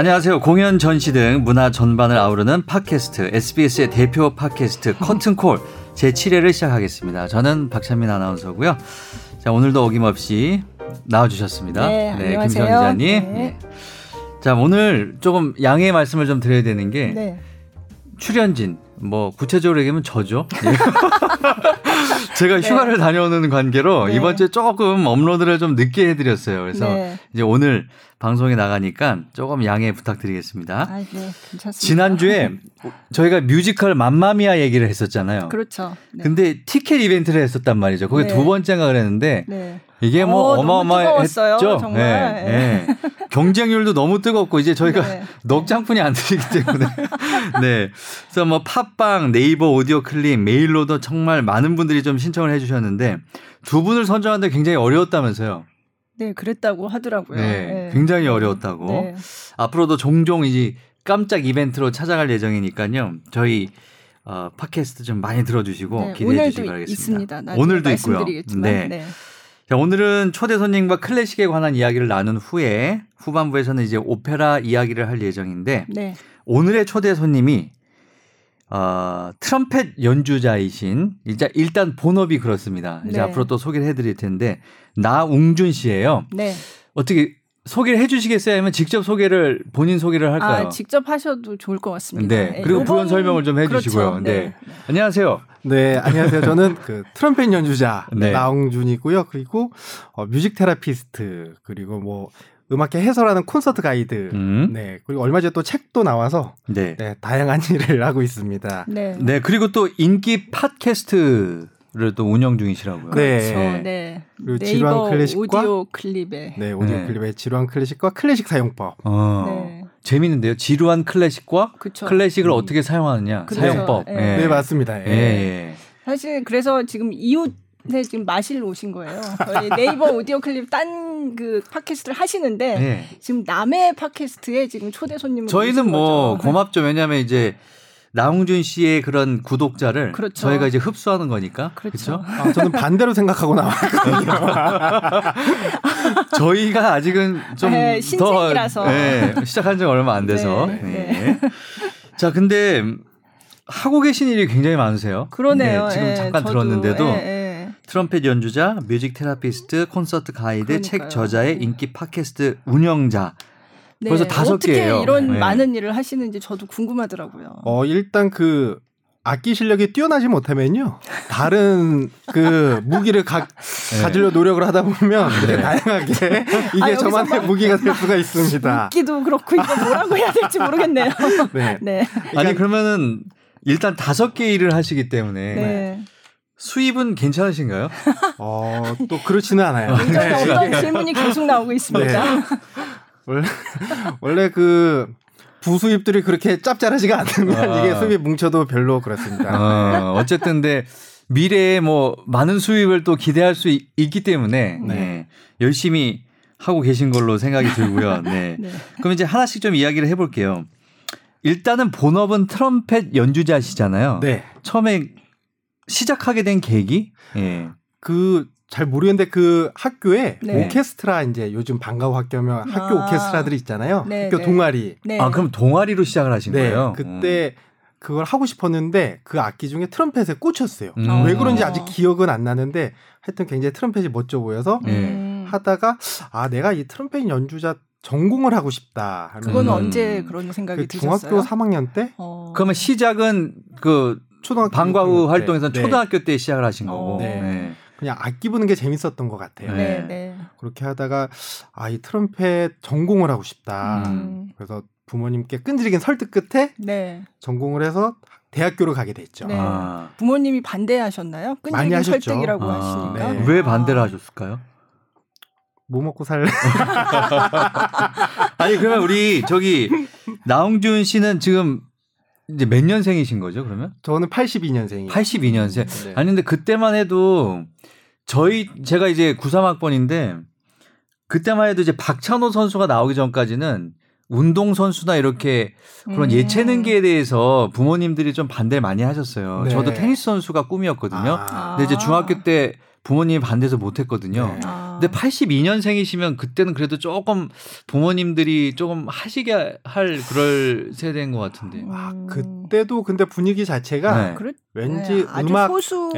안녕하세요. 공연, 전시 등 문화 전반을 아우르는 팟캐스트, SBS의 대표 팟캐스트 컨튼콜 제7회를 시작하겠습니다. 저는 박찬민 아나운서고요. 자, 오늘도 어김없이 나와주셨습니다. 네, 안녕하세요. 김수현 기자님. 네. 자, 오늘 조금 양해의 말씀을 좀 드려야 되는 게 네. 출연진, 뭐 구체적으로 얘기하면 저죠. 제가 휴가를 다녀오는 관계로 이번 주에 조금 업로드를 좀 늦게 해드렸어요. 그래서 이제 오늘 방송에 나가니까 조금 양해 부탁드리겠습니다. 아, 네, 괜찮습니다. 지난주에 저희가 뮤지컬 맘마미아 얘기를 했었잖아요. 그렇죠. 네. 근데 티켓 이벤트를 했었단 말이죠. 그게 두 번째인가 그랬는데 이게 뭐 어마어마했죠. 정말. 네. 네. 경쟁률도 너무 뜨겁고 이제 저희가 넉장뿐이 안 들리기 때문에 네. 그래서 뭐 팝빵, 네이버 오디오 클립, 메일로도 정말 많은 분들이 좀 신청을 해주셨는데 두 분을 선정하는데 굉장히 어려웠다면서요. 네, 그랬다고 하더라고요. 네, 굉장히 어려웠다고. 네. 앞으로도 종종 이제 깜짝 이벤트로 찾아갈 예정이니까요. 저희 팟캐스트 좀 많이 들어주시고 기대해 주시기 바라겠습니다. 있습니다. 오늘도 있고요. 네. 네. 자, 오늘은 초대 손님과 클래식에 관한 이야기를 나눈 후에 후반부에서는 이제 오페라 이야기를 할 예정인데 오늘의 초대 손님이 트럼펫 연주자이신 일단 본업이 그렇습니다. 이제 앞으로 또 소개를 해드릴 텐데 나웅준 씨예요. 네. 어떻게 소개를 해주시겠어요? 아니면 직접 소개를 본인 소개를 할까요? 아, 직접 하셔도 좋을 것 같습니다. 네. 그리고 부연 설명을 좀 해주시고요. 그렇죠. 네. 네. 안녕하세요. 네, 안녕하세요. 저는 그 트럼펫 연주자 나웅준이고요. 그리고 뮤직 테라피스트 그리고 뭐 음악계 해설하는 콘서트 가이드. 네. 그리고 얼마 전에 또 책도 나와서 다양한 일을 하고 있습니다. 네. 네. 그리고 또 인기 팟캐스트 를 또 운영 중이시라고요. 네. 그렇죠. 네. 그리고 지루한 클래식과 오디오 클립에. 네, 오디오 클립에 지루한 클래식과 클래식 사용법. 네. 재밌는데요. 지루한 클래식과 클래식을 어떻게 사용하느냐. 사용법. 네. 네, 맞습니다. 예. 네. 사실 그래서 지금 지금 마실 오신 거예요. 네이버 오디오 클립 딴 그 팟캐스트를 하시는데 지금 남의 팟캐스트에 지금 초대 손님을 저희는 뭐 고맙죠. 왜냐하면 이제 나웅준 씨의 그런 구독자를 저희가 이제 흡수하는 거니까. 그렇죠. 아, 저는 반대로 생각하고 나왔거든요. 저희가 아직은 좀 신생이라서 시작한 지 얼마 안 돼서. 자, 근데 하고 계신 일이 굉장히 많으세요. 그러네요. 지금 잠깐 들었는데도 트럼펫 연주자, 뮤직 테라피스트, 콘서트 가이드, 책 저자의 인기 팟캐스트 운영자. 벌써 5개예요. 어떻게 이런 많은 일을 하시는지 저도 궁금하더라고요. 일단 그 악기 실력이 뛰어나지 못하면요. 다른 그 무기를 가지려 노력을 하다 보면 다양하게 이게 저만의 무기가 될 수가 있습니다. 악기도 그렇고 이거 뭐라고 해야 될지 모르겠네요. 네. 아니 그러면은 일단 5개 일을 하시기 때문에 수입은 괜찮으신가요? 또 그렇지는 않아요. 어떤 질문이 계속 나오고 있습니다. 원래 그 부수입들이 그렇게 짭짤하지가 않으면 이게 수입 뭉쳐도 별로 그렇습니다. 어쨌든 근데 미래에 뭐 많은 수입을 또 기대할 수 있기 때문에 열심히 하고 계신 걸로 생각이 들고요. 그럼 이제 하나씩 좀 이야기를 해볼게요. 일단은 본업은 트럼펫 연주자시잖아요. 처음에 시작하게 된 계기? 잘 모르겠는데 그 학교에 오케스트라 이제 요즘 방과후 학교면 학교 오케스트라들이 있잖아요. 학교 동아리. 아, 그럼 동아리로 시작을 하신 거예요? 그때 그걸 하고 싶었는데 그 악기 중에 트럼펫에 꽂혔어요. 왜 그런지 아직 기억은 안 나는데 하여튼 굉장히 트럼펫이 멋져 보여서 하다가 아, 내가 이 트럼펫 연주자 전공을 하고 싶다. 그건 언제 그런 생각이 드셨어요? 중학교 3학년 때? 그러면 시작은 그 초등학교 방과후 활동에서 초등학교 때 시작을 하신 거고. 그냥 악기 부는 게 재밌었던 것 같아요. 그렇게 하다가 이 트럼펫 전공을 하고 싶다. 그래서 부모님께 끈질긴 설득 끝에 전공을 해서 대학교로 가게 됐죠. 부모님이 반대하셨나요? 끈질긴 설득이라고 하시니까. 왜 반대를 하셨을까요? 뭐 먹고 살래? 아니 그러면 우리 저기 나웅준 씨는 지금 이제 몇 년생이신 거죠, 그러면? 저는 82년생이에요. 82년생. 아니, 근데 그때만 해도 제가 이제 93학번인데 그때만 해도 이제 박찬호 선수가 나오기 전까지는 운동선수나 이렇게 그런 예체능계에 대해서 부모님들이 좀 반대를 많이 하셨어요. 저도 테니스 선수가 꿈이었거든요. 근데 이제 중학교 때 부모님이 반대해서 못했거든요. 네. 근데 82년생이시면 그때는 그래도 조금 부모님들이 조금 하시게 할 그럴 세대인 것 같은데. 아, 그때도 근데 분위기 자체가 네. 왠지 네, 음악 소수의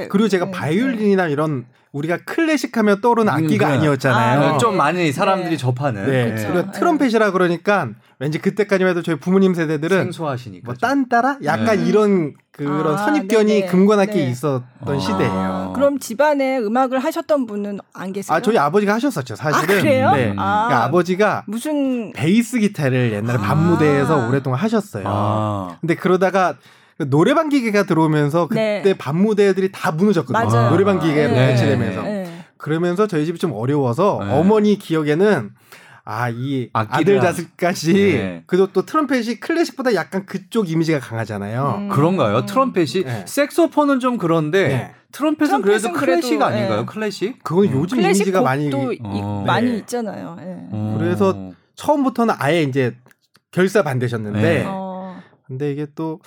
네. 그리고 제가 네, 바이올린이나 네. 이런 우리가 클래식하면 떠오르는 악기가 아니었잖아요. 아, 좀 많이 사람들이 네. 접하는. 네. 그렇죠. 그리고 트럼펫이라 그러니까 왠지 그때까지만 해도 저희 부모님 세대들은 생소하시니까 뭐 딴따라 약간 네. 이런 그런 아, 선입견이 네네. 근본악기에 네. 있었던 시대예요. 그럼 집안에 음악을 하셨던 분은 안 계세요? 아, 저희 아버지가 하셨었죠. 사실은. 아, 그래요? 네. 그러니까 아버지가 무슨 베이스 기타를 옛날에 밤무대에서 오랫동안 하셨어요. 근데 그러다가 노래방 기계가 들어오면서 그때 네. 밤무대들이 다 무너졌거든요. 맞아요. 노래방 기계로 네. 배치되면서 네. 그러면서 저희 집이 좀 어려워서 네. 어머니 기억에는 아, 이 아들 자식까지 네. 그리고 또 트럼펫이 클래식보다 약간 그쪽 이미지가 강하잖아요. 그런가요? 트럼펫이? 네. 색소폰은 좀 그런데 네. 트럼펫은 그래도 클래식 아닌가요? 네. 클래식? 그건 요즘 클래식 이미지가 많이 많이 있잖아요. 네. 그래서 처음부터는 아예 이제 결사반대셨는데 네. 근데 이게 또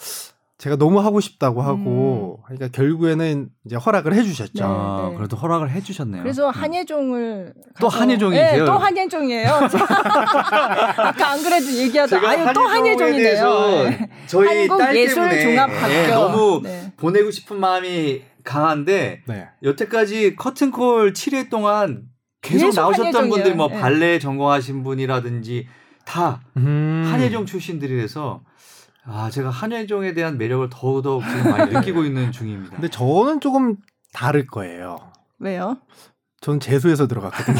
제가 너무 하고 싶다고 하고 그러니까 결국에는 이제 허락을 해주셨죠. 아, 네. 그래도 허락을 해주셨네요. 그래서 한예종을 또 한예종이세요? 네, 또 한예종이에요. 아까 안 그래도 얘기하다 아유 또 한예종이네요. 네. 저희 한국예술종합학교 네, 너무 네. 보내고 싶은 마음이 강한데 네. 여태까지 커튼콜 7일 동안 계속 나오셨던 분들 뭐 네. 발레 전공하신 분이라든지 다 한예종 출신들이라서. 아, 제가 한예종에 대한 매력을 더더욱 지금 많이 느끼고 있는 중입니다. 근데 저는 조금 다를 거예요. 왜요? 저는 재수해서 들어갔거든요.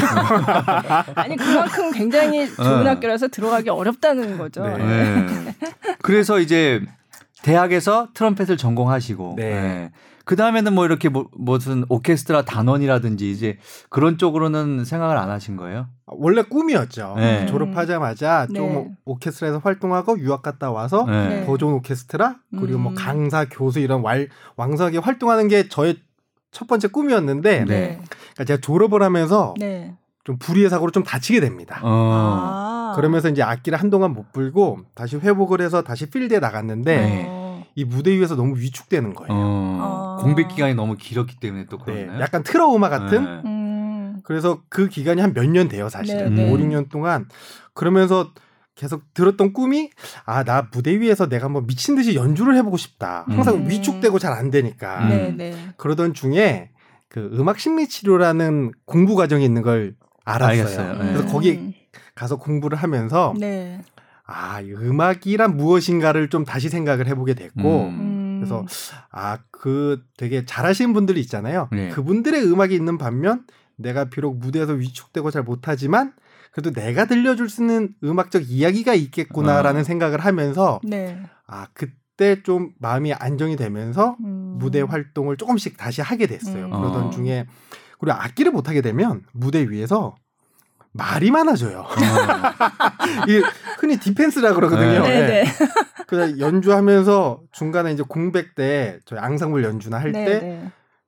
아니, 그만큼 굉장히 좋은 학교라서 들어가기 어렵다는 거죠. 네. 네. 그래서 이제 대학에서 트럼펫을 전공하시고 네. 네. 그 다음에는 뭐 이렇게 무슨 오케스트라 단원이라든지 이제 그런 쪽으로는 생각을 안 하신 거예요? 원래 꿈이었죠. 네. 졸업하자마자 네. 좀 오케스트라에서 활동하고 유학 갔다 와서 네. 더 좋은 오케스트라 그리고 뭐 강사, 교수 이런 왕성하게 활동하는 게 저의 첫 번째 꿈이었는데 네. 그러니까 제가 졸업을 하면서 네. 좀 불의의 사고로 좀 다치게 됩니다. 그러면서 이제 악기를 한동안 못 불고 다시 회복을 해서 다시 필드에 나갔는데 이 무대 위에서 너무 위축되는 거예요. 공백 기간이 너무 길었기 때문에 또 그러나요? 네, 약간 트라우마 같은? 그래서 그 기간이 한 몇 년 돼요, 사실은. 네, 네. 5, 6년 동안. 그러면서 계속 들었던 꿈이 아, 나 무대 위에서 내가 한번 미친 듯이 연주를 해보고 싶다. 항상 위축되고 잘 안 되니까. 네, 네. 그러던 중에 그 음악 심리치료라는 공부 과정이 있는 걸 알았어요. 네. 그래서 거기 가서 공부를 하면서 네. 아, 음악이란 무엇인가를 좀 다시 생각을 해보게 됐고 그래서 아, 그 되게 잘하시는 분들이 있잖아요. 네. 그분들의 음악이 있는 반면 내가 비록 무대에서 위축되고 잘 못하지만 그래도 내가 들려줄 수 있는 음악적 이야기가 있겠구나라는 생각을 하면서 네. 아, 그때 좀 마음이 안정이 되면서 무대 활동을 조금씩 다시 하게 됐어요. 그러던 중에 그리고 악기를 못하게 되면 무대 위에서 말이 많아져요. 이게 흔히 디펜스라 그러거든요. 네. 그래서 연주하면서 중간에 이제 공백 때 저희 앙상블 연주나 할 때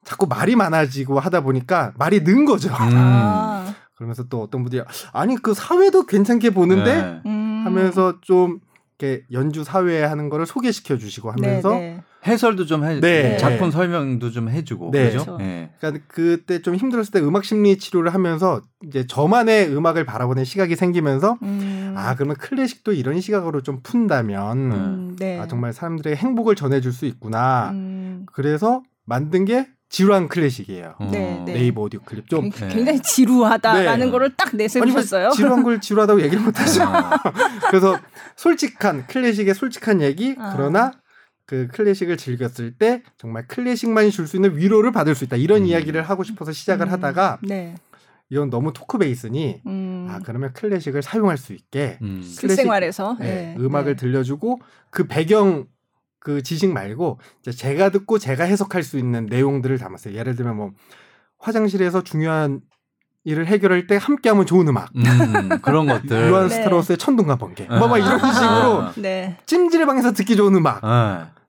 자꾸 말이 많아지고 하다 보니까 말이 는 거죠. 그러면서 또 어떤 분들이 아니 그 사회도 괜찮게 보는데 하면서 좀 이렇게 연주 사회 하는 거를 소개시켜 주시고 하면서 해설도 좀 해, 작품 설명도 좀 해주고 그렇죠. 네. 그러니까 그때 좀 힘들었을 때 음악 심리 치료를 하면서 이제 저만의 음악을 바라보는 시각이 생기면서 아, 그러면 클래식도 이런 시각으로 좀 푼다면 아, 정말 사람들에게 행복을 전해줄 수 있구나. 그래서 만든 게 지루한 클래식이에요. 네이버 오디오 클립 좀 굉장히 지루하다라는 거를 딱 내세우셨어요. 아니, 지루한 걸 지루하다고 얘기를 못하죠. 그래서 솔직한 클래식의 솔직한 얘기 그러나 그 클래식을 즐겼을 때 정말 클래식만이 줄 수 있는 위로를 받을 수 있다. 이런 이야기를 하고 싶어서 시작을 하다가 이건 너무 토크 베이스니 아, 그러면 클래식을 사용할 수 있게 실생활에서 음악을 들려주고 그 배경 그 지식 말고 제가 듣고 제가 해석할 수 있는 내용들을 담았어요. 예를 들면 뭐 화장실에서 중요한 일을 해결할 때 함께하면 좋은 음악 그런 것들 요한 스트라우스의 천둥과 번개 막 이런 식으로 찜질방에서 듣기 좋은 음악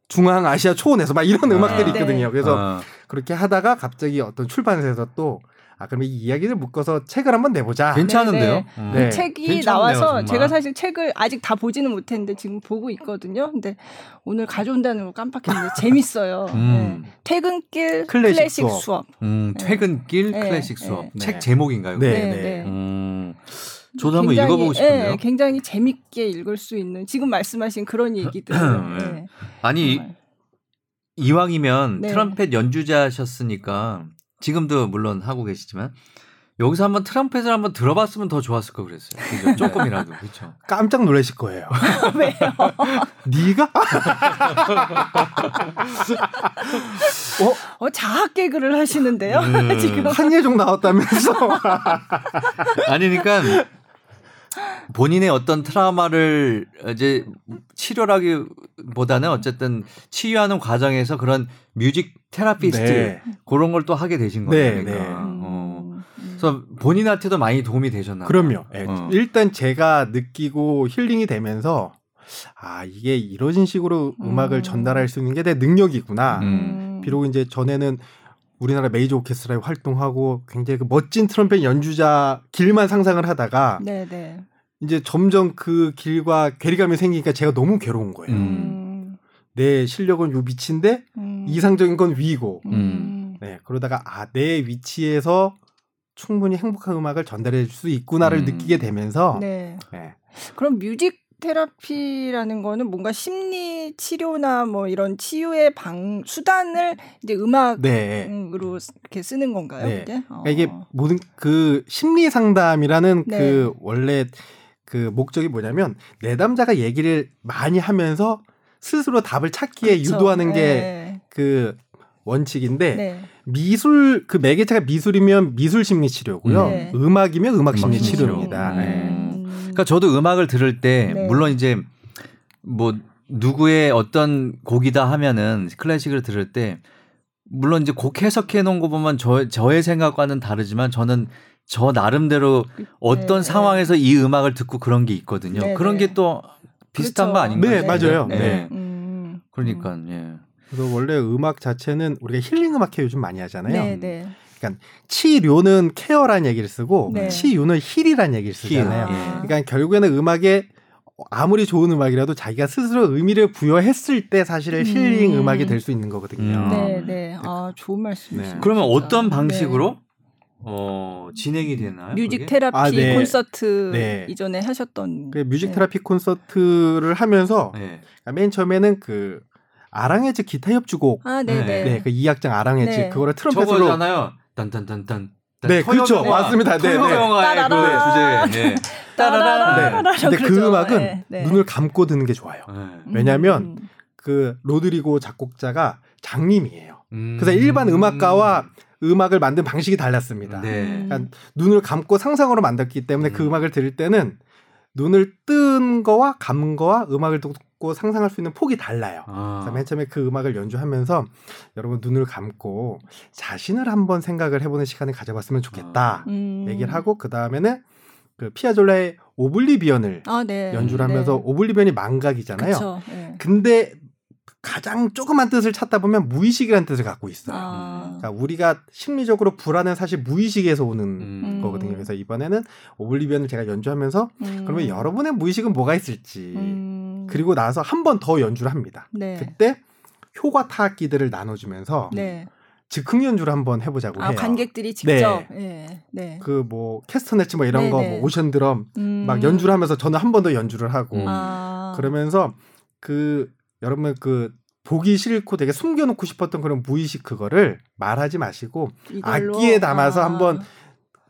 중앙 아시아 초원에서 막 이런 음악들이 있거든요. 그래서 그렇게 하다가 갑자기 어떤 출판사에서 또 아, 그럼 이 이야기를 묶어서 책을 한번 내보자. 괜찮은데요? 네. 책이 괜찮은데요, 나와서 정말. 제가 사실 책을 아직 다 보지는 못했는데 지금 보고 있거든요. 근데 오늘 가져온다는 걸 깜빡했는데 재밌어요. 네. 퇴근길 클래식 수업. 퇴근길 클래식 수업. 책 제목인가요? 네. 저도 한번 읽어보고 싶은데요. 네, 굉장히 재밌게 읽을 수 있는 지금 말씀하신 그런 얘기들. 네. 아니 이왕이면 트럼펫 연주자셨으니까 지금도 물론 하고 계시지만 여기서 한번 트럼펫을 한번 들어봤으면 더 좋았을 거 그랬어요. 그죠? 조금이라도. 그렇죠. 깜짝 놀라실 거예요. 왜요? 네가? 자학 개그를 하시는데요. 지금 한예종 나왔다면서. 아니 그러니까 본인의 어떤 트라우마를 이제 치료라기보다는 어쨌든 치유하는 과정에서 그런 뮤직 테라피스트 그런 걸 또 하게 되신 거예요. 네. 그러니까. 그래서 본인한테도 많이 도움이 되셨나요? 그럼요. 네. 일단 제가 느끼고 힐링이 되면서 아 이게 이런 식으로 음악을 전달할 수 있는 게 내 능력이구나. 비록 이제 전에는 우리나라 메이저 오케스트라에 활동하고 굉장히 그 멋진 트럼펫 연주자 길만 상상을 하다가 이제 점점 그 길과 괴리감이 생기니까 제가 너무 괴로운 거예요. 내 실력은 요 밑인데 이상적인 건 위고 그러다가 아, 내 위치에서 충분히 행복한 음악을 전달해 줄 수 있구나를 느끼게 되면서 그럼 뮤직 테라피라는 거는 뭔가 심리 치료나 뭐 이런 치유의 방 수단을 이제 음악으로 이렇게 쓰는 건가요? 그러니까 이게 모든 그 심리 상담이라는 그 원래 그 목적이 뭐냐면 내담자가 얘기를 많이 하면서 스스로 답을 찾기에 유도하는 게 그 원칙인데 미술 그 매개체가 미술이면 미술 심리 치료고요. 음악이면 음악 심리 치료입니다. 그러니까 저도 음악을 들을 때 물론 이제 뭐 누구의 어떤 곡이다 하면은 클래식을 들을 때 물론 이제 곡 해석해 놓은 거 보면 저의 생각과는 다르지만 저는 저 나름대로 어떤 상황에서 이 음악을 듣고 그런 게 있거든요. 그런 게 또 비슷한 거 아닌가요? 네, 맞아요. 그러니까 그래서 원래 음악 자체는 우리가 힐링 음악회 요즘 많이 하잖아요. 그러니까 치료는 케어란 얘기를 쓰고 치유는 힐이란 얘기를 쓰잖아요. 그러니까 결국에는 음악에 아무리 좋은 음악이라도 자기가 스스로 의미를 부여했을 때 사실 힐링 음악이 될 수 있는 거거든요. 아, 좋은 말씀이시네요. 그러면 어떤 방식으로 진행이 되나요? 뮤직 테라피 콘서트 이전에 하셨던 뮤직 테라피 콘서트를 하면서 맨 처음에는 그 아랑에즈 기타 협주곡 그 2악장 아랑에즈 그거를 트럼펫으로 저거잖아요. 딴딴딴딴 그렇죠. 맞습니다. 토요영화의 그 주제 따라라 근데 그 음악은 눈을 감고 듣는 게 좋아요. 왜냐하면 그 로드리고 작곡자가 장님이에요. 그래서 일반 음악가와 음악을 만든 방식이 달랐습니다. 그러니까 눈을 감고 상상으로 만들었기 때문에 그 음악을 들을 때는 눈을 뜬 거와 감 거와 음악을 듣고 상상할 수 있는 폭이 달라요. 그래서 맨 처음에 그 음악을 연주하면서 여러분 눈을 감고 자신을 한번 생각을 해보는 시간을 가져봤으면 좋겠다 얘기를 하고 그 다음에는 그 피아졸라의 오블리비언을 연주를 하면서 오블리비언이 망각이잖아요. 근데 가장 조그만 뜻을 찾다 보면 무의식이라는 뜻을 갖고 있어요. 그러니까 우리가 심리적으로 불안은 사실 무의식에서 오는 거거든요. 그래서 이번에는 오블리비언을 제가 연주하면서 그러면 여러분의 무의식은 뭐가 있을지 그리고 나서 한 번 더 연주를 합니다. 그때 효과 타악기들을 나눠주면서 즉흥 연주를 한번 해보자고 해요. 관객들이 직접 그 뭐 캐스터네츠 뭐 이런 거 뭐 오션드럼 막 연주를 하면서 저는 한 번 더 연주를 하고 그러면서 그 여러분 그 보기 싫고 되게 숨겨놓고 싶었던 그런 무의식 그거를 말하지 마시고 이걸로, 악기에 담아서 한번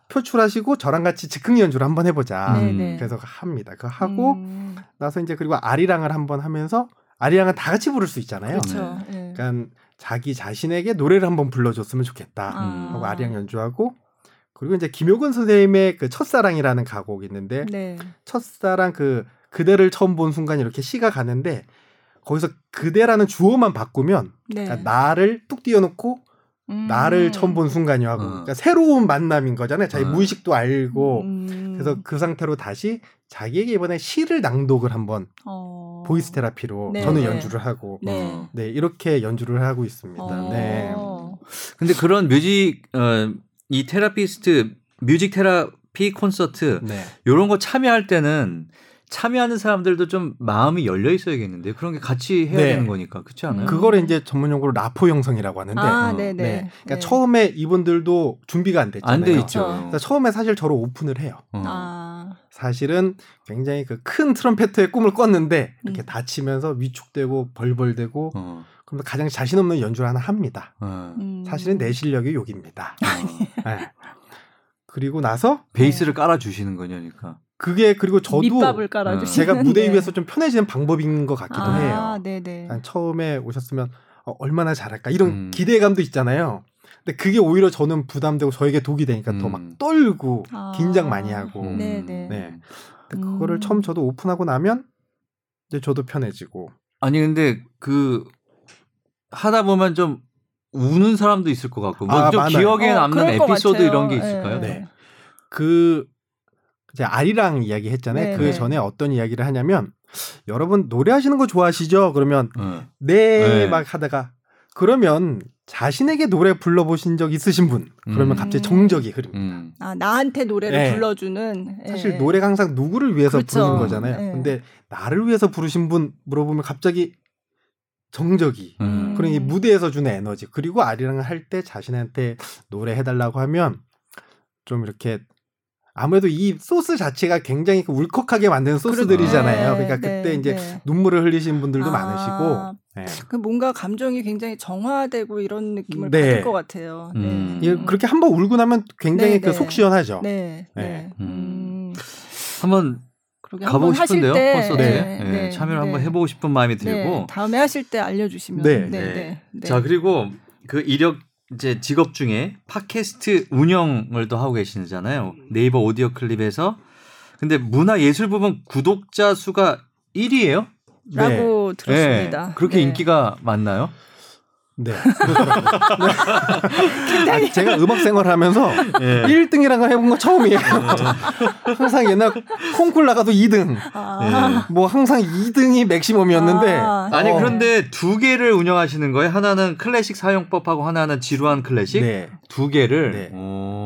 표출하시고 저랑 같이 즉흥 연주를 한번 해보자. 그래서 합니다. 그 하고 나서 이제 그리고 아리랑을 한번 하면서 아리랑은 다 같이 부를 수 있잖아요. 그러니까 자기 자신에게 노래를 한번 불러줬으면 좋겠다 하고 아리랑 연주하고 그리고 이제 김효근 선생님의 그 첫사랑이라는 가곡이 있는데 첫사랑 그대를 처음 본 순간 이렇게 시가 가는데. 거기서 그대라는 주어만 바꾸면 그러니까 나를 뚝 띄워놓고 나를 처음 본 순간이요 하고 그러니까 새로운 만남인 거잖아요. 자기 무의식도 알고 그래서 그 상태로 다시 자기에게 이번에 시를 낭독을 한번 보이스 테라피로 저는 연주를 하고 이렇게 연주를 하고 있습니다. 근데 그런 뮤직 이 테라피스트 뮤직 테라피 콘서트 이런 거 참여할 때는 참여하는 사람들도 좀 마음이 열려 있어야겠는데 그런 게 같이 해야 되는 거니까 그렇지 않아요? 그걸 이제 전문용어로 라포 형성이라고 하는데 그러니까 처음에 이분들도 준비가 안 됐잖아요. 안 돼 있죠. 그러니까 처음에 사실 저로 오픈을 해요. 사실은 굉장히 그 큰 트럼펫의 꿈을 꿨는데 이렇게 다치면서 위축되고 벌벌대고 그러면 가장 자신 없는 연주를 하나 합니다. 사실은 내 실력이 욕입니다. 네. 그리고 나서 베이스를 깔아주시는 거냐니까. 그게 그리고 저도 밑밥을 깔아주시는 제가 무대 위에서 좀 편해지는 방법인 것 같기도 해요. 네네. 처음에 오셨으면 얼마나 잘할까 이런 기대감도 있잖아요. 근데 그게 오히려 저는 부담되고 저에게 독이 되니까 더 막 떨고 긴장 많이 하고. 네네. 네. 근데 그거를 처음 저도 오픈하고 나면 이제 저도 편해지고. 아니 근데 그 하다 보면 좀 우는 사람도 있을 것 같고 뭐 좀 기억에 남는 에피소드 이런 게 있을까요? 네. 그 이제 아리랑 이야기 했잖아요. 네네. 그 전에 어떤 이야기를 하냐면 여러분 노래하시는 거 좋아하시죠? 그러면 네 막 하다가 그러면 자신에게 노래 불러보신 적 있으신 분 그러면 갑자기 정적이 흐릅니다. 아 나한테 노래를 불러주는 사실 노래가 항상 누구를 위해서 부르는 거잖아요. 근데 나를 위해서 부르신 분 물어보면 갑자기 정적이 그러니 무대에서 주는 에너지 그리고 아리랑을 할 때 자신한테 노래해달라고 하면 좀 이렇게 아무래도 이 소스 자체가 굉장히 울컥하게 만드는 소스들이잖아요. 그러니까 그때 이제 눈물을 흘리신 분들도 많으시고 그 뭔가 감정이 굉장히 정화되고 이런 느낌을 받을 것 같아요. 예, 그렇게 한번 울고 나면 굉장히 그 속 시원하죠. 한번 가보고 싶은데요. 콘서트에 참여를 한번 해보고 싶은 마음이 들고 다음에 하실 때 알려주시면. 자 그리고 그 이력 이제 직업 중에 팟캐스트 운영을 또 하고 계시잖아요. 네이버 오디오 클립에서. 근데 문화예술 부분 구독자 수가 1위예요? 라고 들었습니다. 그렇게 인기가 많나요? 아, 제가 음악 생활하면서 1등이라는 걸 해본 건 처음이에요. 항상 옛날 콩쿨 나가도 2등. 뭐 항상 2등이 맥시멈이었는데. 아니 그런데 두 개를 운영하시는 거예요. 하나는 클래식 사용법하고 하나는 지루한 클래식. 두 개를.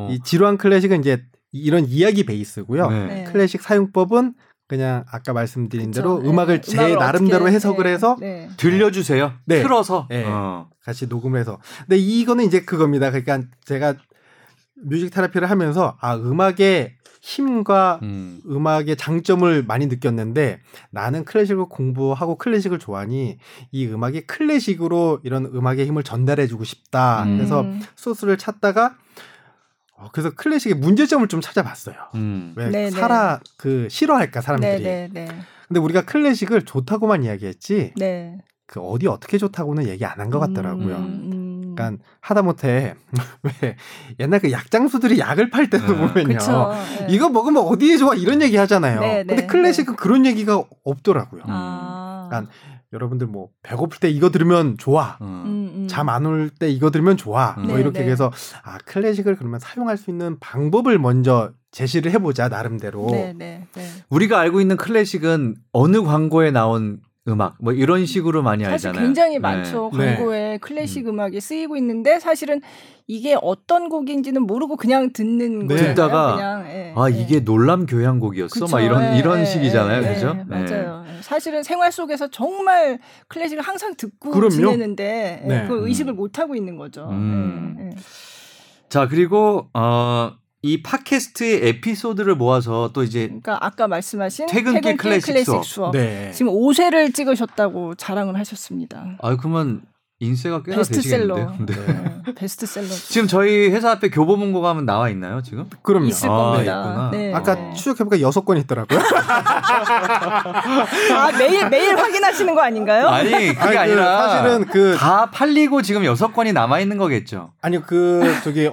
이 지루한 클래식은 이제 이런 이야기 베이스고요. 클래식 사용법은 그냥 아까 말씀드린 대로 음악을 제 나름대로 해석을 해서 들려주세요. 틀어서 같이 녹음을 해서. 근데 이거는 이제 그겁니다. 그러니까 제가 뮤직 테라피를 하면서 아 음악의 힘과 음악의 장점을 많이 느꼈는데 나는 클래식을 공부하고 클래식을 좋아하니 이 음악이 클래식으로 이런 음악의 힘을 전달해주고 싶다. 그래서 소스를 찾다가 그래서 클래식의 문제점을 좀 찾아봤어요. 왜 싫어할까 사람들이. 근데 우리가 클래식을 좋다고만 이야기했지 그 어디 어떻게 좋다고는 얘기 안 한 것 같더라고요. 그러니까 하다못해 왜 옛날 그 약장수들이 약을 팔 때도 보면요. 이거 먹으면 어디에 좋아 이런 얘기 하잖아요. 근데 클래식은 그런 얘기가 없더라고요. 그러니까 여러분들 뭐 배고플 때 이거 들으면 좋아. 잠 안 올 때 이거 들으면 좋아. 뭐 이렇게 해서 아 클래식을 그러면 사용할 수 있는 방법을 먼저 제시를 해보자 나름대로. 우리가 알고 있는 클래식은 어느 광고에 나온 음악 뭐 이런 식으로 많이 사실 알잖아요. 사실 굉장히 많죠. 광고에 클래식 음악이 쓰이고 있는데 사실은 이게 어떤 곡인지는 모르고 그냥 듣는 거예요. 듣다가 아 이게 놀람 교향곡이었어? 막 이런 식이잖아요. 그렇죠? 맞아요. 사실은 생활 속에서 정말 클래식을 항상 듣고 지내는데 그걸 의식을 못하고 있는 거죠. 자 그리고 이 팟캐스트의 에피소드를 모아서 또 이제 그러니까 아까 말씀하신 퇴근길 클래식 수업. 지금 5세를 찍으셨다고 자랑을 하셨습니다. 아 그러면 인세가 꽤나 되시겠는데요. 베스트셀러. 지금 저희 회사 앞에 교보문고 가면 나와 있나요 지금? 그럼요. 있을 겁니다. 아까 추적해보니까 6권 있더라고요. 아 매일 확인하시는 거 아닌가요? 아니 그게 아니라 사실은 그 다 팔리고 지금 6권이 남아 있는 거겠죠. 아니 그 저기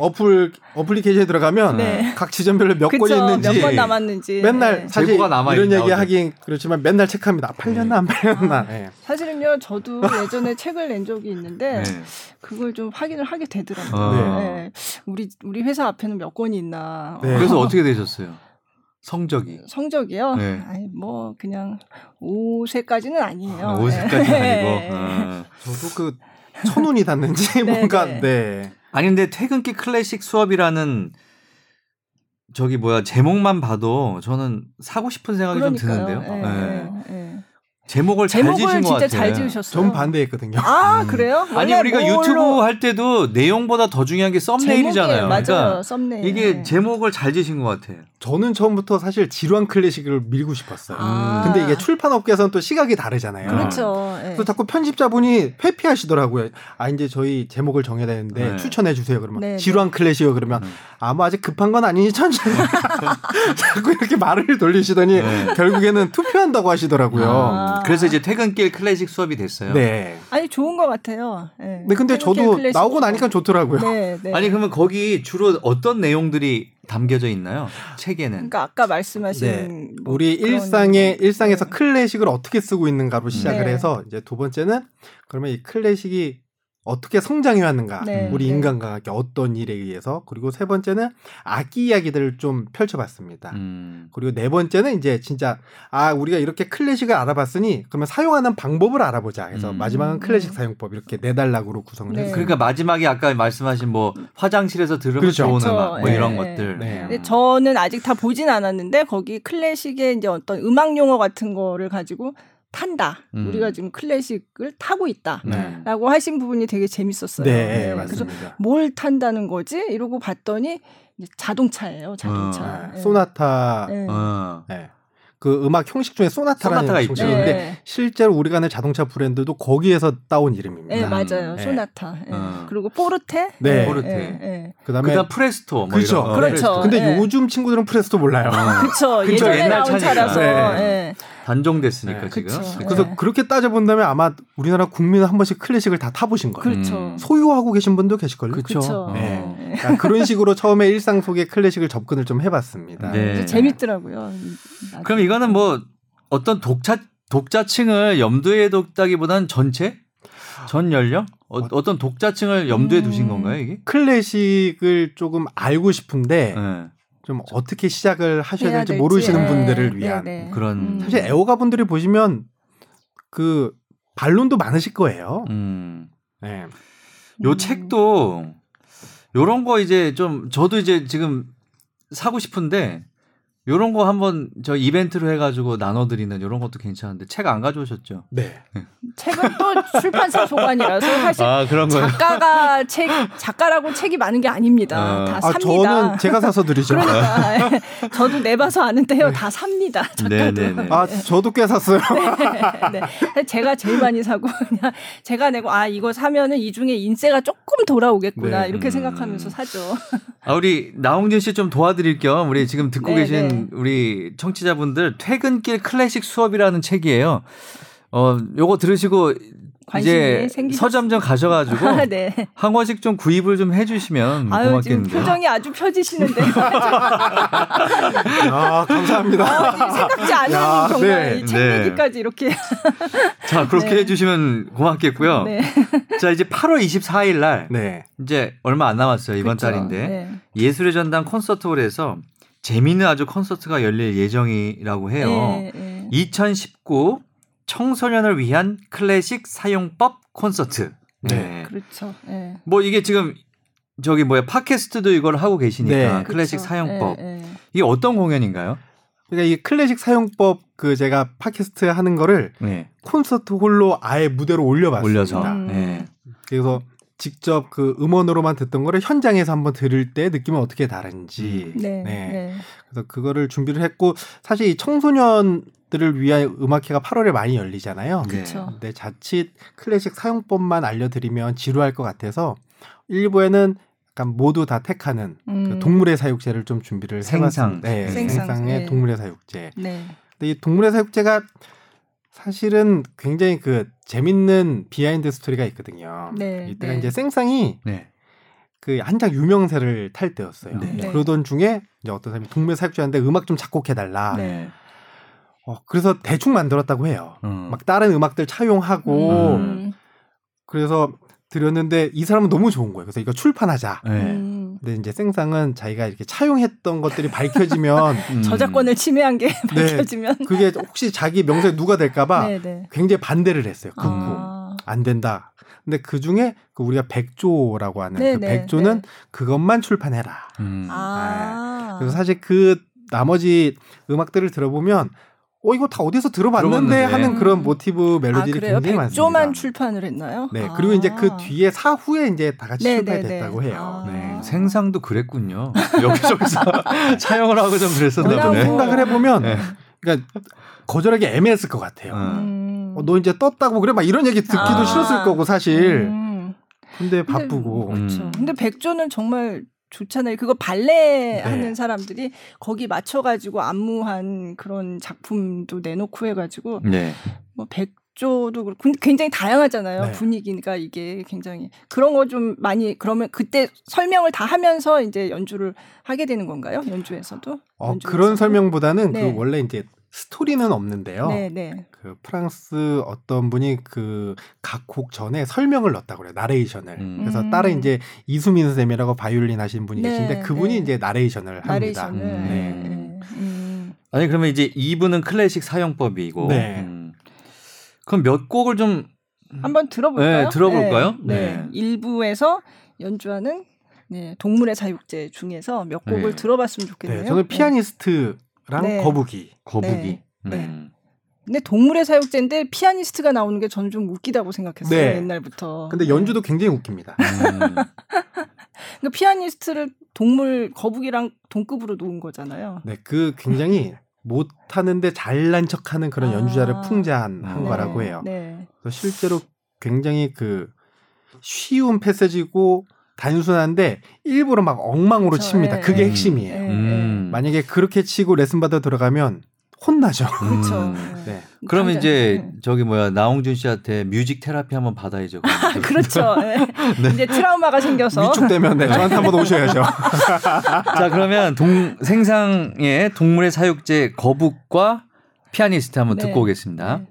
어플리케이션에 들어가면 각 지점별로 몇 권이 있는지 몇 권 남았는지 맨날 사실 이런 얘기하긴 그렇지만 맨날 체크합니다. 팔렸나 안 팔렸나. 사실은요 저도 예전에 책을 낸 적이 있는데 그걸 좀 확인을 하게 되더라고요. 우리 회사 앞에는 몇 권이 있나. 그래서 어떻게 되셨어요? 성적이요? 아니, 뭐 그냥 5세까지는 아니에요. 5세까지는 아니고. 저도 그 천운이 닿는지 뭔가 아니 근데 퇴근길 클래식 수업이라는 저기 뭐야 제목만 봐도 저는 사고 싶은 생각이 그러니까요. 좀 드는데요. 네. 네. 제목을 잘 지으신 것 같아요. 잘 지으셨어요. 전 반대했거든요. 아 그래요? 아니 우리가 뭘로... 유튜브 할 때도 내용보다 더 중요한 게 썸네일이잖아요. 맞아요. 그러니까 썸네일. 이게 제목을 잘 지으신 것 같아요. 저는 처음부터 사실 지루한 클래식을 밀고 싶었어요. 근데 이게 출판업계에서는 또 시각이 다르잖아요. 그렇죠. 네. 그래서 자꾸 편집자분이 회피하시더라고요. 아 이제 저희 제목을 정해야 되는데 네. 추천해 주세요. 그러면 네, 지루한 클래식이요. 그러면 아마 아직 급한 건 아니니 천천히 자꾸 이렇게 말을 돌리시더니 네. 결국에는 투표한다고 하시더라고요. 그래서 이제 퇴근길 클래식 수업이 됐어요. 네. 아니 좋은 것 같아요. 네. 네, 근데 저도 나오고 나니까 좋더라고요. 네, 네. 아니 그러면 거기 주로 어떤 내용들이 담겨져 있나요? 책에는. 그러니까 아까 말씀하신 네. 뭐 우리 일상에서 클래식을 어떻게 쓰고 있는가로 시작을 네. 해서 이제 두 번째는 그러면 이 클래식이 어떻게 성장해왔는가, 네, 우리 인간과학의 어떤 일에 의해서, 그리고 세 번째는 악기 이야기들을 좀 펼쳐봤습니다. 그리고 네 번째는 이제 진짜 우리가 이렇게 클래식을 알아봤으니 그러면 사용하는 방법을 알아보자. 그래서 마지막은 클래식 사용법 이렇게 네 단락으로 구성을 했어요. 그러니까 마지막에 아까 말씀하신 뭐 화장실에서 들으면 그렇죠. 좋은 음악 뭐 이런 것들. 네. 근데 저는 아직 다 보진 않았는데 거기 클래식의 이제 어떤 음악 용어 같은 거를 가지고. 탄다. 우리가 지금 클래식을 타고 있다라고 하신 부분이 되게 재밌었어요. 네, 맞습니다. 그래서 뭘 탄다는 거지? 이러고 봤더니 이제 자동차예요. 자동차. 네. 소나타. 네. 네. 그 음악 형식 중에 소나타가 있죠. 근데 네. 실제로 우리가 아는 자동차 브랜드도 거기에서 따온 이름입니다. 네, 맞아요. 소나타. 네. 그리고 포르테. 네, 포르테. 네. 그다음 프레스토. 뭐 그렇죠. 이런. 그렇죠. 근데 네. 요즘 친구들은 프레스토 몰라요. 그렇죠. 옛날 차라서. 네. 네. 단종됐으니까 네, 지금. 그쵸, 그래서 네. 그렇게 따져본다면 아마 우리나라 국민은 한 번씩 클래식을 다 타보신 거예요. 그렇죠. 소유하고 계신 분도 계실걸요. 그렇죠. 네. 네. 그러니까 그런 식으로 처음에 일상 속의 클래식을 접근을 좀 해봤습니다. 네. 재밌더라고요. 그럼 이거는 뭐 어떤 독자층을 염두에 뒀다기보다는 전체? 전 연령? 어떤 독자층을 염두에 두신 건가요? 이게? 클래식을 조금 알고 싶은데 네. 좀 어떻게 시작을 하셔야 될지 모르시는 네. 분들을 위한 네, 네. 그런 사실 애호가분들이 보시면 그 반론도 많으실 거예요. 네. 요 책도 요런 거 이제 좀 저도 이제 지금 사고 싶은데 요런 거 한번 저 이벤트로 해가지고 나눠드리는 요런 것도 괜찮은데 책 안 가져오셨죠? 네. 책은 또 출판사 소관이라서 사실 작가가 작가라고 책이 많은 게 아닙니다. 다 삽니다. 저는 제가 사서 드리죠. 그러니까 저도 내봐서 아는데요. 네. 다 삽니다. 작가도. 네네네. 저도 꽤 샀어요. 네. 네. 제가 제일 많이 사고 그냥 제가 내고 이거 사면은 이 중에 인세가 조금 돌아오겠구나 네. 이렇게 생각하면서 사죠. 우리 나웅준 씨 좀 도와드릴 겸 우리 지금 듣고 네네. 계신 우리 청취자분들 퇴근길 클래식 수업이라는 책이에요. 요거 들으시고 이제 서점점 가셔가지고 네. 한 권씩 좀 구입을 좀 해주시면 고맙겠는데요. 지금 표정이 아주 펴지시는데요. 감사합니다. 생각지 않은 정말 네. 이 책 얘기까지 네. 이렇게 자 그렇게 네. 해주시면 고맙겠고요. 네. 자 이제 8월 24일 날 네. 이제 얼마 안 남았어요. 이번 그렇죠. 달인데 네. 예술의 전당 콘서트홀에서 재미있는 아주 콘서트가 열릴 예정이라고 해요. 네, 네. 2019 청소년을 위한 클래식 사용법 콘서트. 네, 네. 그렇죠. 네. 뭐 이게 지금 저기 뭐야 팟캐스트도 이걸 하고 계시니까 네, 클래식 그렇죠. 사용법. 네, 네. 이게 어떤 공연인가요? 그러니까 이 클래식 사용법 제가 팟캐스트 하는 거를 네. 콘서트 홀로 아예 무대로 올려봤습니다. 네. 그래서 직접 그 음원으로만 듣던 거를 현장에서 한번 들을 때 느낌은 어떻게 다른지. 네, 네. 네. 그래서 그거를 준비를 했고 사실 이 청소년들을 위한 음악회가 8월에 많이 열리잖아요. 그렇죠. 근데 자칫 클래식 사용법만 알려드리면 지루할 것 같아서 일부에는 약간 모두 다 택하는 그 동물의 사육제를 좀 준비를 해봤습니다. 네, 생상의 네. 동물의 사육제. 네. 근데 이 동물의 사육제가 사실은 굉장히 그 재밌는 비하인드 스토리가 있거든요. 네, 이때가 네. 이제 생상이 네. 그 한창 유명세를 탈 때였어요. 네. 그러던 중에 이제 어떤 사람이 동물 사육제하는데 음악 좀 작곡해달라. 네. 그래서 대충 만들었다고 해요. 막 다른 음악들 차용하고 그래서 들었는데 이 사람은 너무 좋은 거예요. 그래서 이거 출판하자. 근데 이제 생상은 자기가 이렇게 차용했던 것들이 밝혀지면 저작권을 침해한 게 밝혀지면 네, 그게 혹시 자기 명성이 누가 될까 봐 굉장히 반대를 했어요. 안 된다. 근데 그중에 우리가 백조라고 하는 네, 그 네, 백조는 네. 그것만 출판해라. 네. 그래서 사실 그 나머지 음악들을 들어보면 이거 다 어디서 들어봤는데 하는 그런 모티브 멜로디들이 굉장히 많습니다. 백조만 출판을 했나요? 네. 그리고 이제 그 뒤에 사후에 이제 다 같이 출판이 됐다고 해요. 네. 생상도 그랬군요. 여기저기서 차용을 하고 좀 그랬었나 보네. 생각을 해보면 그러니까 거절하기 애매했을 것 같아요. 너 이제 떴다고 그래? 막 이런 얘기 듣기도 싫었을 거고 사실. 근데 바쁘고. 그렇죠. 근데 백조는 정말 좋잖아요. 그거 발레 하는 사람들이 거기 맞춰가지고 안무한 그런 작품도 내놓고 해가지고 뭐 백조도 그렇고 굉장히 다양하잖아요. 분위기니까 이게 굉장히 그런 거 좀 많이 그러면 그때 설명을 다 하면서 이제 연주를 하게 되는 건가요? 연주에서도? 그런 설명보다는 그 원래 이제 스토리는 없는데요. 그 프랑스 어떤 분이 그 각 곡 전에 설명을 넣었다고 그래요. 나레이션을. 그래서 다른 이제 이수민 선생님이라고 바이올린 하신 분이 계신데 그분이 이제 나레이션을 합니다. 아니 그러면 이제 2부는 클래식 사용법이고 그럼 몇 곡을 좀 한번 들어볼까요? 네. 일부에서 연주하는 동물의 사육제 중에서 몇 곡을 들어봤으면 좋겠네요. 저는 피아니스트 랑 거북이. 근데 동물의 사육제인데 피아니스트가 나오는 게 저는 좀 웃기다고 생각했어요. 옛날부터. 근데 연주도 굉장히 웃깁니다. 그러니까 피아니스트를 동물 거북이랑 동급으로 놓은 거잖아요. 네, 그 굉장히 못하는데 잘난 척하는 그런 연주자를 풍자한 거라고 해요. 그래서 실제로 굉장히 그 쉬운 패세지고 단순한데 일부러 막 엉망으로 칩니다. 그게 핵심이에요. 만약에 그렇게 치고 레슨 받아 들어가면 혼나죠. 그렇죠. 네. 그러면 이제 나웅준 씨한테 뮤직 테라피 한번 받아야죠. 그렇죠. 이제 트라우마가 생겨서 위축되면 저한테 한번 오셔야죠. 자, 그러면 생상의 동물의 사육제 거북과 피아니스트 한번 듣고 오겠습니다.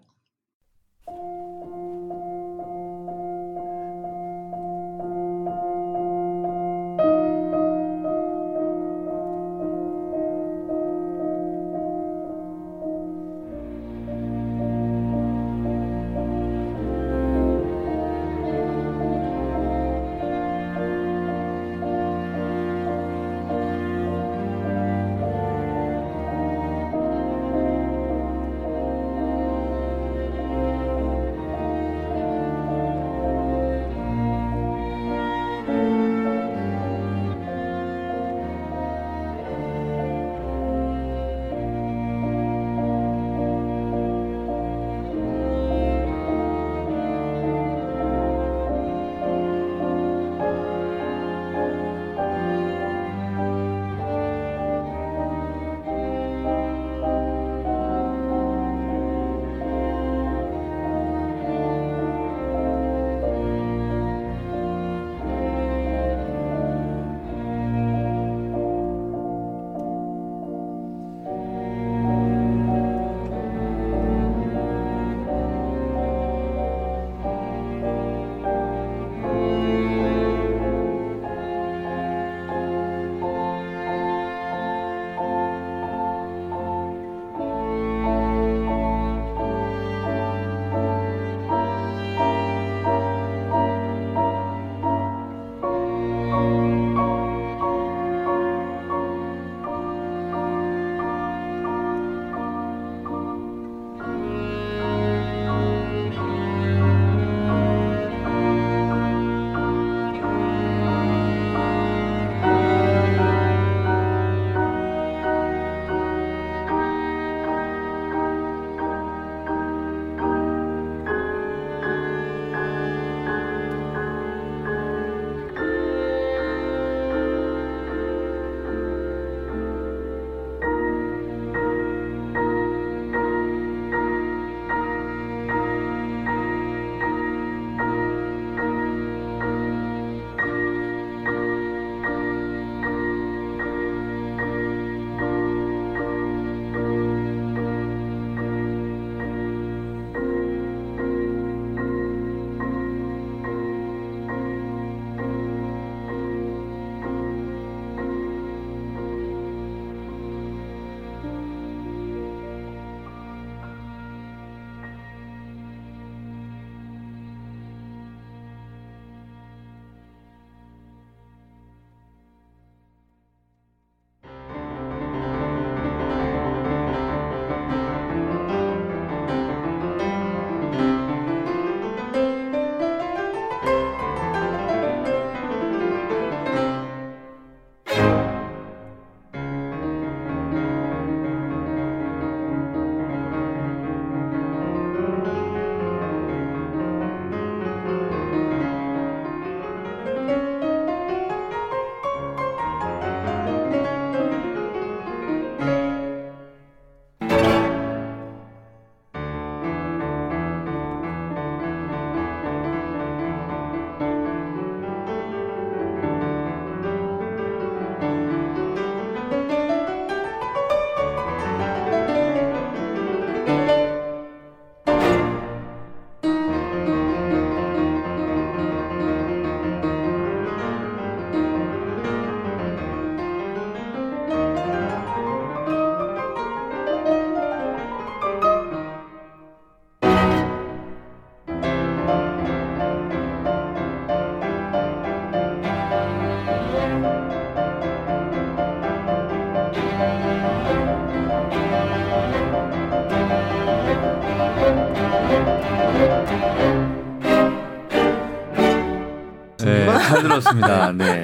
잘 들었습니다. 네.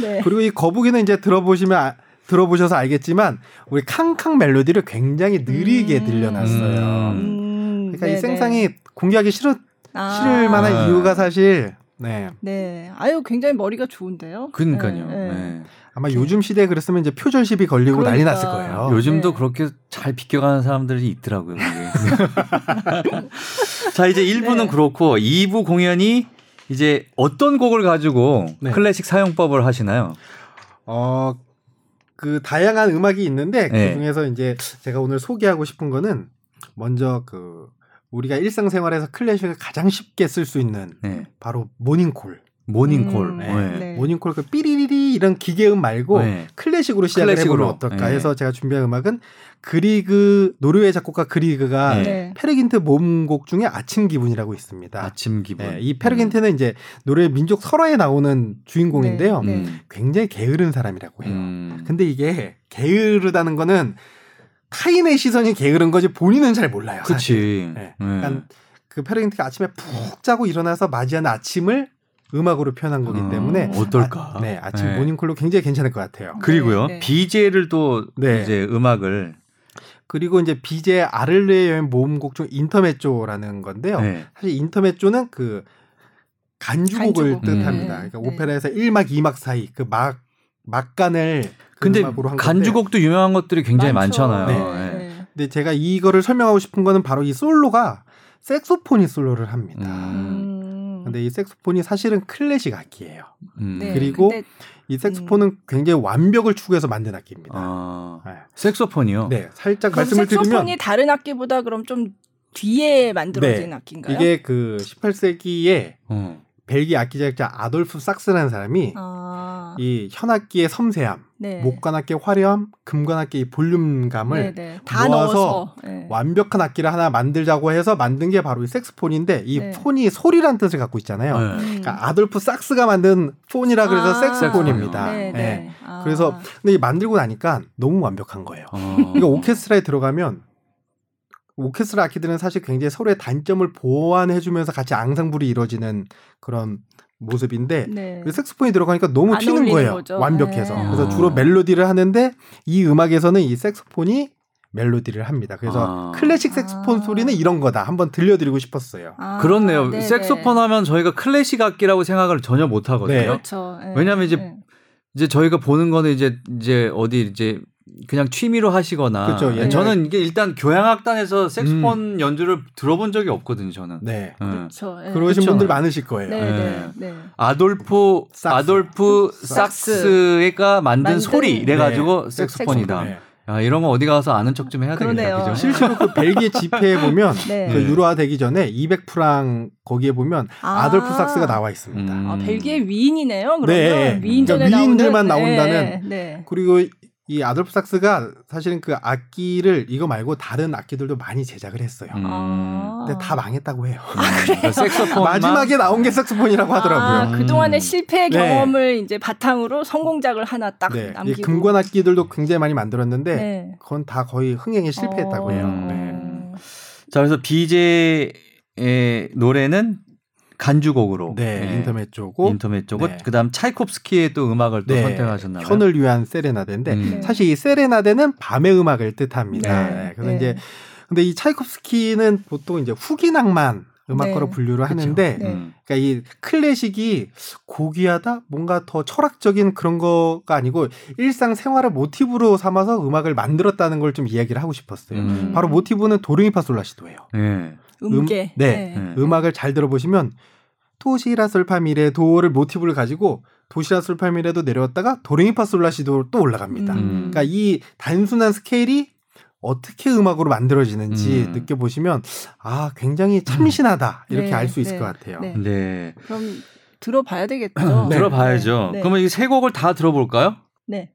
네. 그리고 이 거북이는 이제 들어보셔서 알겠지만 우리 캉캉 멜로디를 굉장히 느리게 들려놨어요. 그러니까 네네. 이 생상이 공개하기 싫을 만한 이유가 사실 네. 아유 굉장히 머리가 좋은데요. 그러니까요. 네. 아마 요즘 시대에 그랬으면 이제 표절십이 걸리고 난리 났을 거예요. 요즘도 그렇게 잘 비껴가는 사람들이 있더라고요. 자, 이제 1부는 그렇고 2부 공연이 이제 어떤 곡을 가지고 클래식 사용법을 하시나요? 그 다양한 음악이 있는데 그 중에서 이제 제가 오늘 소개하고 싶은 거는 먼저 그 우리가 일상생활에서 클래식을 가장 쉽게 쓸 수 있는 바로 모닝콜. 모닝콜 그 삐리리리 이런 기계음 말고 클래식으로 시작을 해보면 어떨까 해서 제가 준비한 음악은 그리그 노르웨이 작곡가 그리그가 페르긴트 모음곡 중에 아침 기분이라고 있습니다. 아침 기분. 네, 이 페르긴트는 이제 노르웨이 민족 설화에 나오는 주인공인데요. 굉장히 게으른 사람이라고 해요. 근데 이게 게으르다는 거는 타인의 시선이 게으른 거지 본인은 잘 몰라요. 그치. 네. 그러니까 그 페르긴트가 아침에 푹 자고 일어나서 맞이하는 아침을 음악으로 표현한 거기 때문에 어떨까? 아침 모닝콜로 굉장히 괜찮을 것 같아요. 그리고요 비제를 또 이제 음악을 그리고 이제 비제 아를레의 여행 모음곡 중 인터메조라는 건데요. 사실 인터메조는 그 간주곡을 뜻합니다. 그러니까 오페라에서 1막 2막 사이 그 막간을 근데 음악으로 한 간주곡도 건데. 유명한 것들이 굉장히 많잖아요. 근데 제가 이거를 설명하고 싶은 거는 바로 이 솔로가 색소폰이 솔로를 합니다. 근데 이 색소폰이 사실은 클래식 악기예요. 그리고 이 색소폰은 굉장히 완벽을 추구해서 만든 악기입니다. 색소폰이요? 네, 살짝 말씀을 색소폰이 드리면 색소폰이 다른 악기보다 그럼 좀 뒤에 만들어진 악기인가요? 이게 그 18세기에 벨기에 악기 제작자 아돌프 삭스라는 사람이 이 현악기의 섬세함, 목관악기의 화려함, 금관악기의 볼륨감을 다 모아서 완벽한 악기를 하나 만들자고 해서 만든 게 바로 이 색스폰인데 이 폰이 소리란 뜻을 갖고 있잖아요. 그러니까 아돌프 삭스가 만든 폰이라 그래서 색스폰입니다. 그래서 근데 이 만들고 나니까 너무 완벽한 거예요. 그러니까 오케스트라에 들어가면 오케스트라 악기들은 사실 굉장히 서로의 단점을 보완해주면서 같이 앙상블이 이루어지는 그런 모습인데 색소폰이 들어가니까 너무 튀는 거예요. 완벽해서. 그래서 주로 멜로디를 하는데 이 음악에서는 이 색소폰이 멜로디를 합니다. 그래서 클래식 색소폰 소리는 이런 거다. 한번 들려드리고 싶었어요. 그렇네요. 색소폰 하면 저희가 클래식 악기라고 생각을 전혀 못 하거든요. 그렇죠. 왜냐하면 이제 저희가 보는 거는 이제 어디 이제 그냥 취미로 하시거나 그렇죠, 저는 이게 일단 교향악단에서 색소폰 연주를 들어본 적이 없거든요. 저는 그렇죠. 그러신 분들 많으실 거예요. 아돌프 삭스가 만든 소리 이래가지고 색소폰이다. 야, 이런 거 어디 가서 아는 척 좀 해야 되겠다. 그죠? 실제로 그 벨기에 집회에 보면 그 유로화되기 전에 200프랑 거기에 보면 아돌프 삭스가 나와 있습니다. 벨기에 위인이네요. 그러면 위인전에 그러니까 위인들만 나온다는 그리고 이 아돌프 삭스가 사실은 그 악기를 이거 말고 다른 악기들도 많이 제작을 했어요. 근데 다 망했다고 해요. 색소폰 마지막에 나온 게 색소폰이라고 하더라고요. 그동안의 실패 경험을 이제 바탕으로 성공작을 하나 딱 남기고. 금관 악기들도 굉장히 많이 만들었는데 그건 다 거의 흥행에 실패했다고 해요. 자, 그래서 비제의 노래는 간주곡으로 인터메조고 그다음 차이콥스키의 또 음악을 또 선택하셨나요? 현을 위한 세레나데인데 사실 이 세레나데는 밤의 음악을 뜻합니다. 그래서 이제 근데 이 차이콥스키는 보통 이제 후기 낭만 음악가로 분류를 하는데 그러니까 이 클래식이 고귀하다 뭔가 더 철학적인 그런 거가 아니고 일상 생활을 모티브로 삼아서 음악을 만들었다는 걸 좀 이야기를 하고 싶었어요. 바로 모티브는 도레미파솔라시도예요. 음계. 음악을 잘 들어보시면 도시라솔파미레 도를 모티브를 가지고 도시라솔파미레도 내려왔다가 도레미파솔라시도로 또 올라갑니다. 그러니까 이 단순한 스케일이 어떻게 음악으로 만들어지는지 느껴보시면 아 굉장히 참신하다 이렇게 알 수 있을 것 같아요. 그럼 들어봐야 되겠죠. 들어봐야죠. 그러면 이 세 곡을 다 들어볼까요? 네.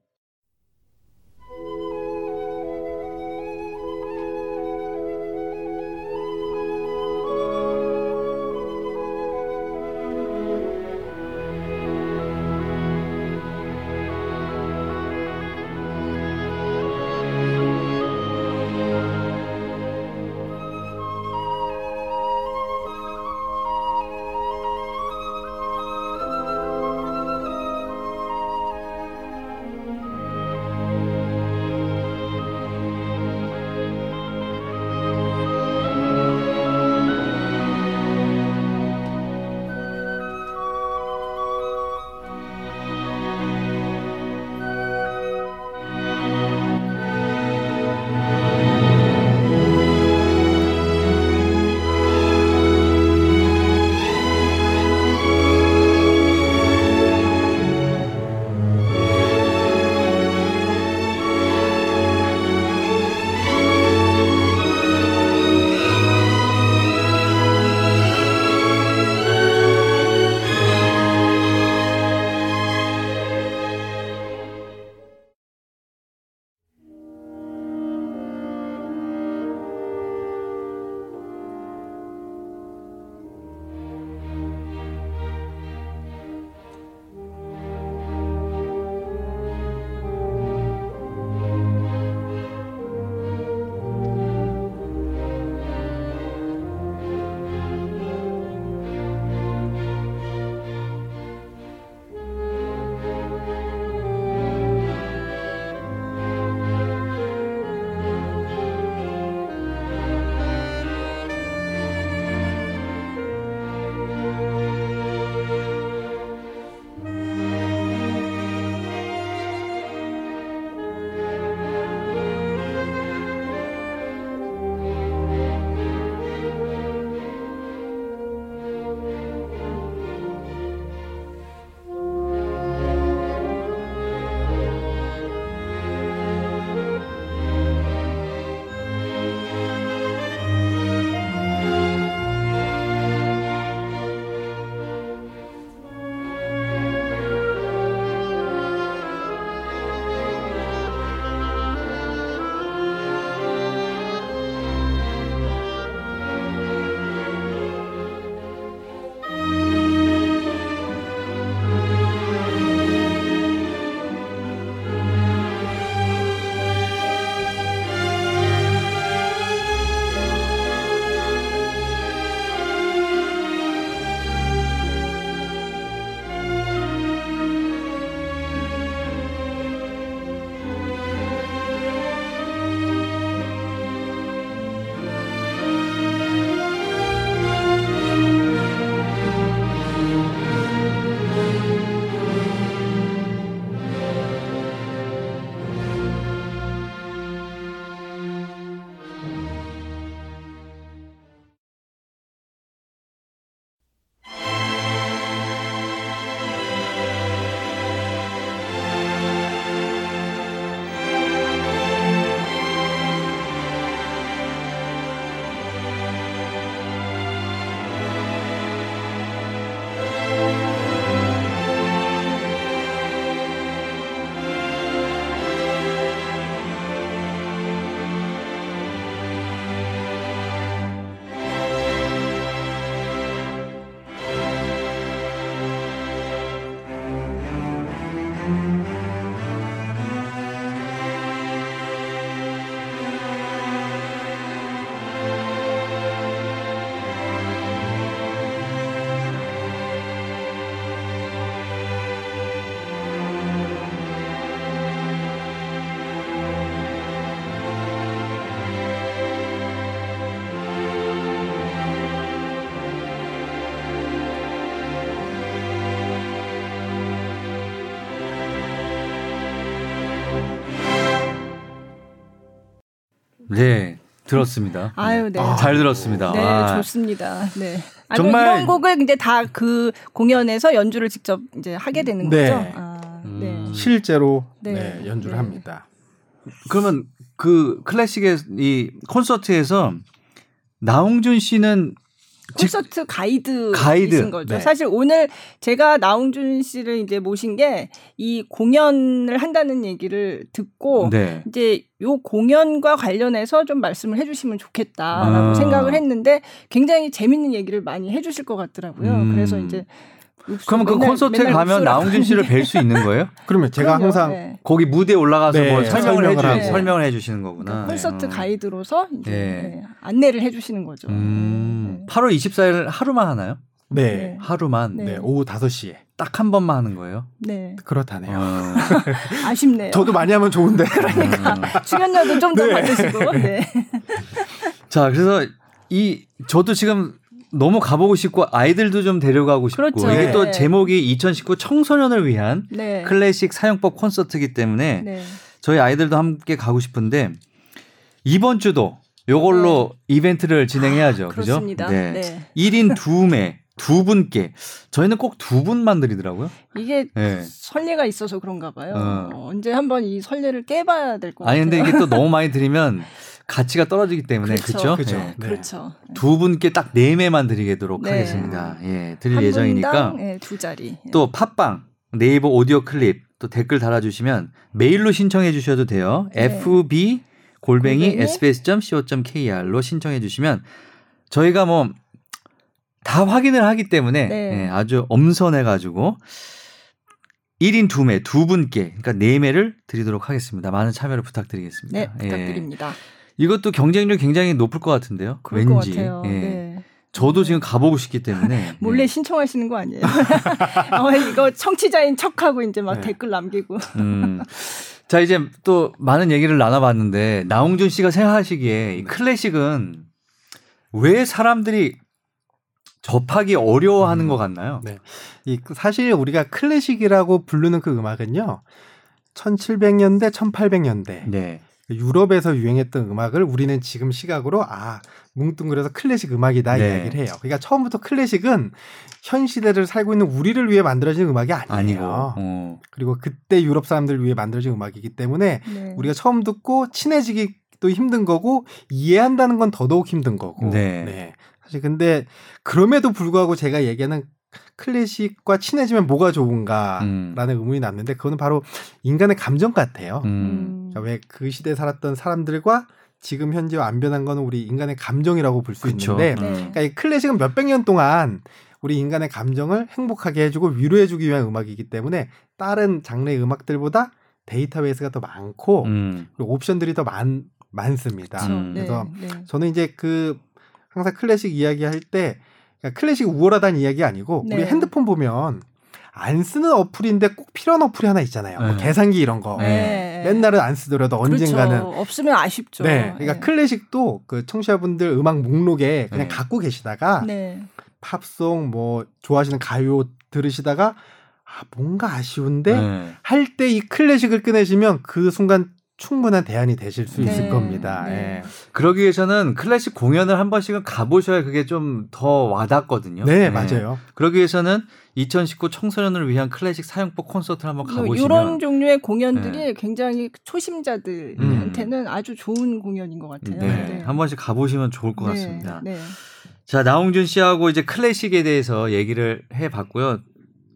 네, 들었습니다. 아유, 네. 아, 잘 들었습니다. 네, 아. 좋습니다. 네. 아니, 정말 이런 곡을 이제 다 그 공연에서 연주를 직접 이제 하게 되는 네. 거죠. 아, 네. 실제로 네. 네, 연주를 네. 합니다. 그러면 그 클래식의 이 콘서트에서 나웅준 씨는 콘서트 가이드이신 거죠. 네. 사실 오늘 제가 나웅준 씨를 이제 모신 게 이 공연을 한다는 얘기를 듣고 네. 이제 요 공연과 관련해서 좀 말씀을 해주시면 좋겠다라고 생각을 했는데 굉장히 재밌는 얘기를 많이 해주실 것 같더라고요. 그래서 이제 그럼 그 콘서트에 가면 나웅준 씨를 뵐 수 있는 거예요? 그러면 제가 그럼요, 항상 네. 거기 무대에 올라가서 네, 뭐 설명을 해주시는 거구나. 콘서트 가이드로서 이제 네. 안내를 해주시는 거죠. 8월 24일 하루만 하나요? 네. 네. 하루만. 네. 오후 5시에. 딱 한 번만 하는 거예요? 네. 그렇다네요. 아쉽네요. 저도 많이 하면 좋은데. 그러니까. 출연료도 좀 더 네. 받으시고. 네. 자, 그래서 저도 지금 너무 가보고 싶고 아이들도 좀 데려가고 싶고 그렇죠. 이게 네. 또 제목이 2019 청소년을 위한 네. 클래식 사용법 콘서트이기 때문에 네. 저희 아이들도 함께 가고 싶은데 이번 주도 요걸로 네. 이벤트를 진행해야죠. 그죠? 네. 네. 1인 2매, 2분께. 저희는 꼭 2분만 드리더라고요. 이게 네. 설레가 있어서 그런가 봐요. 언제 한번 이 설레를 깨봐야 될 것 같아요. 아니, 근데 이게 또 너무 많이 드리면 가치가 떨어지기 때문에. 그렇죠. 그렇죠. 네. 네. 그렇죠. 두 분께 딱 4매만 드리도록 네. 하겠습니다. 예, 드릴 한 예정이니까. 네, 2자리. 또 팝빵, 네이버 오디오 클립, 또 댓글 달아주시면 메일로 신청해 주셔도 돼요. 네. fb@sbs.co.kr로 신청해 주시면 저희가 뭐 다 확인을 하기 때문에 네. 예, 아주 엄선해가지고 1인 2매, 2분께, 그러니까 4매를 드리도록 하겠습니다. 많은 참여를 부탁드리겠습니다. 네, 부탁드립니다. 예. 이것도 경쟁률 굉장히 높을 것 같은데요. 그럴 왠지. 것 같아요. 예. 네. 저도 지금 가보고 싶기 때문에 몰래 네. 신청하시는 거 아니에요? 이거 청취자인 척하고 이제 막 네. 댓글 남기고. 자, 이제 또 많은 얘기를 나눠봤는데 나웅준 씨가 생각하시기에 이 클래식은 왜 사람들이 접하기 어려워하는 것 같나요? 네. 사실 우리가 클래식이라고 부르는 그 음악은요. 1700년대, 1800년대. 네. 유럽에서 유행했던 음악을 우리는 지금 시각으로 뭉뚱그려서 클래식 음악이다 네. 이야기를 해요. 그러니까 처음부터 클래식은 현 시대를 살고 있는 우리를 위해 만들어진 음악이 아니에요. 그리고 그때 유럽 사람들을 위해 만들어진 음악이기 때문에 네. 우리가 처음 듣고 친해지기 또 힘든 거고 이해한다는 건 더더욱 힘든 거고 네. 네. 사실 근데 그럼에도 불구하고 제가 얘기하는 클래식과 친해지면 뭐가 좋은가라는 의문이 남는데 그거는 바로 인간의 감정 같아요. 왜 그 시대에 살았던 사람들과 지금 현재와 안 변한 건 우리 인간의 감정이라고 볼 수 있는데 그러니까 이 클래식은 몇백 년 동안 우리 인간의 감정을 행복하게 해주고 위로해주기 위한 음악이기 때문에 다른 장르의 음악들보다 데이터베이스가 더 많고 그리고 옵션들이 더 많습니다. 그쵸. 그래서 네. 저는 이제 항상 클래식 이야기할 때 클래식이 우월하다는 이야기가 아니고 네. 우리 핸드폰 보면 안 쓰는 어플인데 꼭 필요한 어플이 하나 있잖아요. 뭐 계산기 이런 거. 네. 맨날은 안 쓰더라도 언젠가는. 그렇죠. 없으면 아쉽죠. 네. 그러니까 네. 클래식도 그 청취자분들 음악 목록에 그냥 갖고 계시다가 네. 팝송 뭐 좋아하시는 가요 들으시다가 뭔가 아쉬운데 할 때 이 클래식을 꺼내시면 그 순간 충분한 대안이 되실 수 있을 겁니다. 네. 그러기 위해서는 클래식 공연을 한 번씩은 가보셔야 그게 좀 더 와닿거든요. 네, 네, 맞아요. 그러기 위해서는 2019 청소년을 위한 클래식 사용법 콘서트를 한번 가보시면 이런 종류의 공연들이 네. 굉장히 초심자들한테는 아주 좋은 공연인 것 같아요. 네. 네. 한 번씩 가보시면 좋을 것 같습니다. 네. 자, 나웅준 씨하고 이제 클래식에 대해서 얘기를 해봤고요.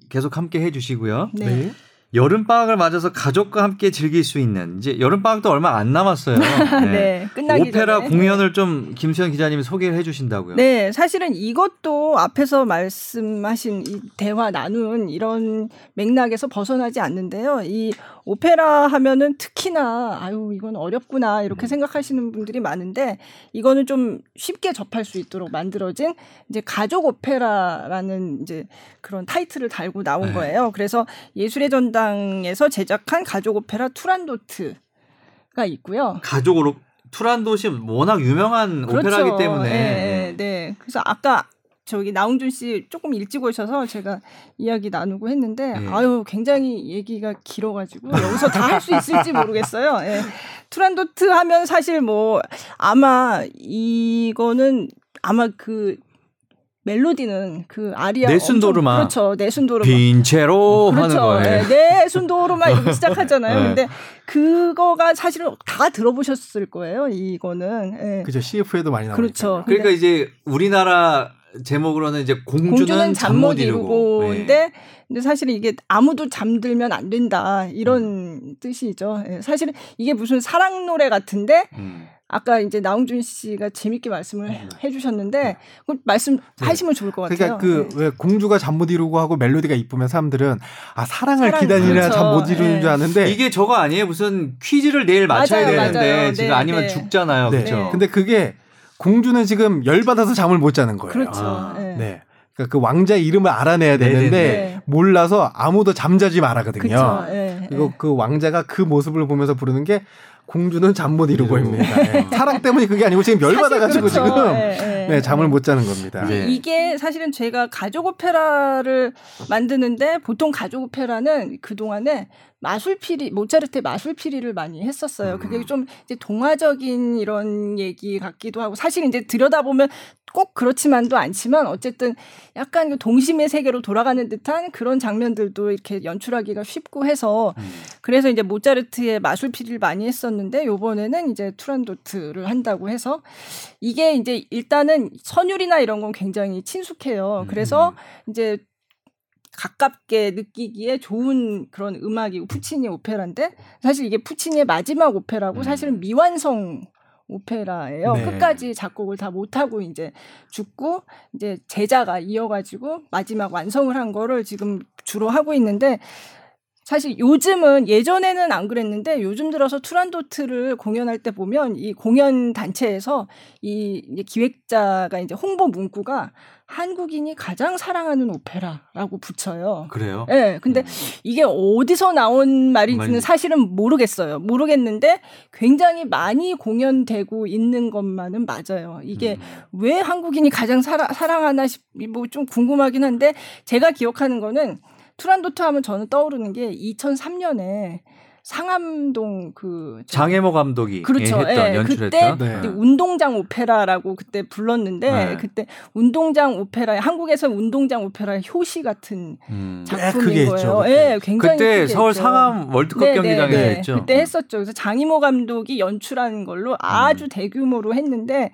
계속 함께 해주시고요. 네. 네. 여름방학을 맞아서 가족과 함께 즐길 수 있는 이제 여름방학도 얼마 안 남았어요. 네. 네, 끝나기 오페라 전에. 공연을 좀 김수현 기자님이 소개를 해주신다고요. 네. 사실은 이것도 앞에서 말씀하신 이 대화 나눈 이런 맥락에서 벗어나지 않는데요. 이 오페라 하면은 특히나 이건 어렵구나 이렇게 생각하시는 분들이 많은데 이거는 좀 쉽게 접할 수 있도록 만들어진 이제 가족 오페라라는 이제 그런 타이틀을 달고 나온 거예요. 그래서 예술의 전당 에서 제작한 가족 오페라 투란도트가 있고요. 가족으로 투란도시 워낙 유명한 그렇죠. 오페라이기 때문에. 네, 네. 그래서 아까 저기 나웅준 씨 조금 일찍 오셔서 제가 이야기 나누고 했는데 아유 굉장히 얘기가 길어가지고 여기서 다 할 수 있을지 모르겠어요. 예. 투란도트 하면 사실 뭐 아마 이거는 아마 그 멜로디는 그 아리아 네순도르마 그렇죠. 네순도르마 빈체로 그렇죠. 하는 거예요. 네, 네순도르마 이렇게 시작하잖아요. 네. 근데 그거가 사실은 다 들어보셨을 거예요. 이거는 네. 그죠. CF에도 많이 나오니까. 그렇죠. 그러니까 이제 우리나라 제목으로는 이제 공주는 잠 못 이루고인데, 근데 사실 이게 아무도 잠들면 안 된다 이런 뜻이죠. 네. 사실은 이게 무슨 사랑 노래 같은데. 아까 이제 나웅준 씨가 재밌게 말씀을 해주셨는데 말씀하시면 좋을 것 같아요. 그러니까 그 왜 공주가 잠 못 이루고 하고 멜로디가 이쁘면 사람들은 아 사랑을 기다리라 잠 못 이루는 줄 아는데 이게 저거 아니에요? 무슨 퀴즈를 내일 맞춰야 되는데 지금 아니면 죽잖아요. 네. 그렇죠. 근데 그게 공주는 지금 열받아서 잠을 못 자는 거예요. 그렇죠. 아. 네. 그러니까 그 왕자의 이름을 알아내야 되는데 몰라서 아무도 잠자지 말하거든요. 그리고 그 왕자가 그 모습을 보면서 부르는 게 공주는 잠 못 이루고 있습니다. 네. 사랑 때문에 그게 아니고 지금 열받아가지고 그렇죠. 지금 네, 잠을 못 자는 겁니다. 이게 사실은 제가 가족 오페라를 만드는데 보통 가족 오페라는 그동안에 마술피리, 모차르트의 마술피리를 많이 했었어요. 그게 좀 이제 동화적인 이런 얘기 같기도 하고 사실 이제 들여다보면 꼭 그렇지만도 않지만 어쨌든 약간 동심의 세계로 돌아가는 듯한 그런 장면들도 이렇게 연출하기가 쉽고 해서 그래서 이제 모차르트의 마술피리를 많이 했었는데 요번에는 이제 투란도트를 한다고 해서 이게 이제 일단은 선율이나 이런 건 굉장히 친숙해요. 그래서 이제 가깝게 느끼기에 좋은 그런 음악이고 푸치니 오페라인데 사실 이게 푸치니의 마지막 오페라고 사실은 미완성 오페라예요. 네. 끝까지 작곡을 다 못하고 이제 죽고 이제 제자가 이어가지고 마지막 완성을 한 거를 지금 주로 하고 있는데 사실 요즘은 예전에는 안 그랬는데 요즘 들어서 투란도트를 공연할 때 보면 이 공연 단체에서 이 기획자가 이제 홍보 문구가 한국인이 가장 사랑하는 오페라라고 붙여요. 그래요? 네. 근데 이게 어디서 나온 말인지는 사실은 모르겠어요. 모르겠는데 굉장히 많이 공연되고 있는 것만은 맞아요. 이게 왜 한국인이 가장 사랑하나 뭐 좀 궁금하긴 한데 제가 기억하는 거는 투란도트 하면 저는 떠오르는 게 2003년에 상암동 그 장애모 감독이 그렇죠. 했던 연출했던 그때 운동장 오페라라고 그때 불렀는데 그때 운동장 오페라 한국에서 운동장 오페라의 효시 같은 작품인 거예요. 예, 굉장히 그때 서울 했죠. 상암 월드컵 경기장에서 했죠. 그때 했었죠. 그래서 장애모 감독이 연출한 걸로 아주 대규모로 했는데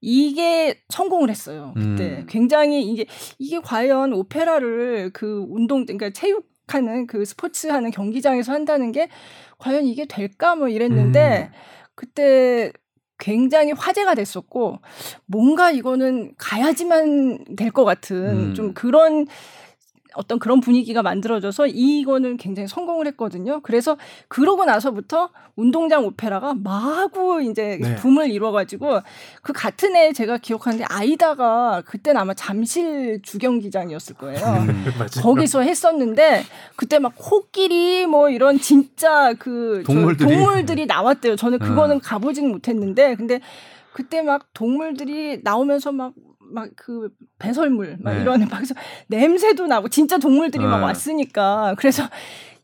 이게 성공을 했어요. 그때 굉장히 이게 과연 오페라를 그 운동 그러니까 체육하는 그 스포츠하는 경기장에서 한다는 게 과연 이게 될까 뭐 이랬는데 그때 굉장히 화제가 됐었고 뭔가 이거는 가야지만 될 것 같은 좀 그런 어떤 그런 분위기가 만들어져서 이거는 굉장히 성공을 했거든요. 그래서 그러고 나서부터 운동장 오페라가 마구 이제 붐을 이뤄가지고 그 같은 해 제가 기억하는데 아이다가 그때는 아마 잠실 주경기장이었을 거예요. 거기서 했었는데 그때 막 코끼리 뭐 이런 진짜 그 동물들이 나왔대요. 저는 그거는 가보지는 못했는데 근데 그때 막 동물들이 나오면서 막 그 배설물 막 이런 막에서 냄새도 나고 진짜 동물들이 막 왔으니까 그래서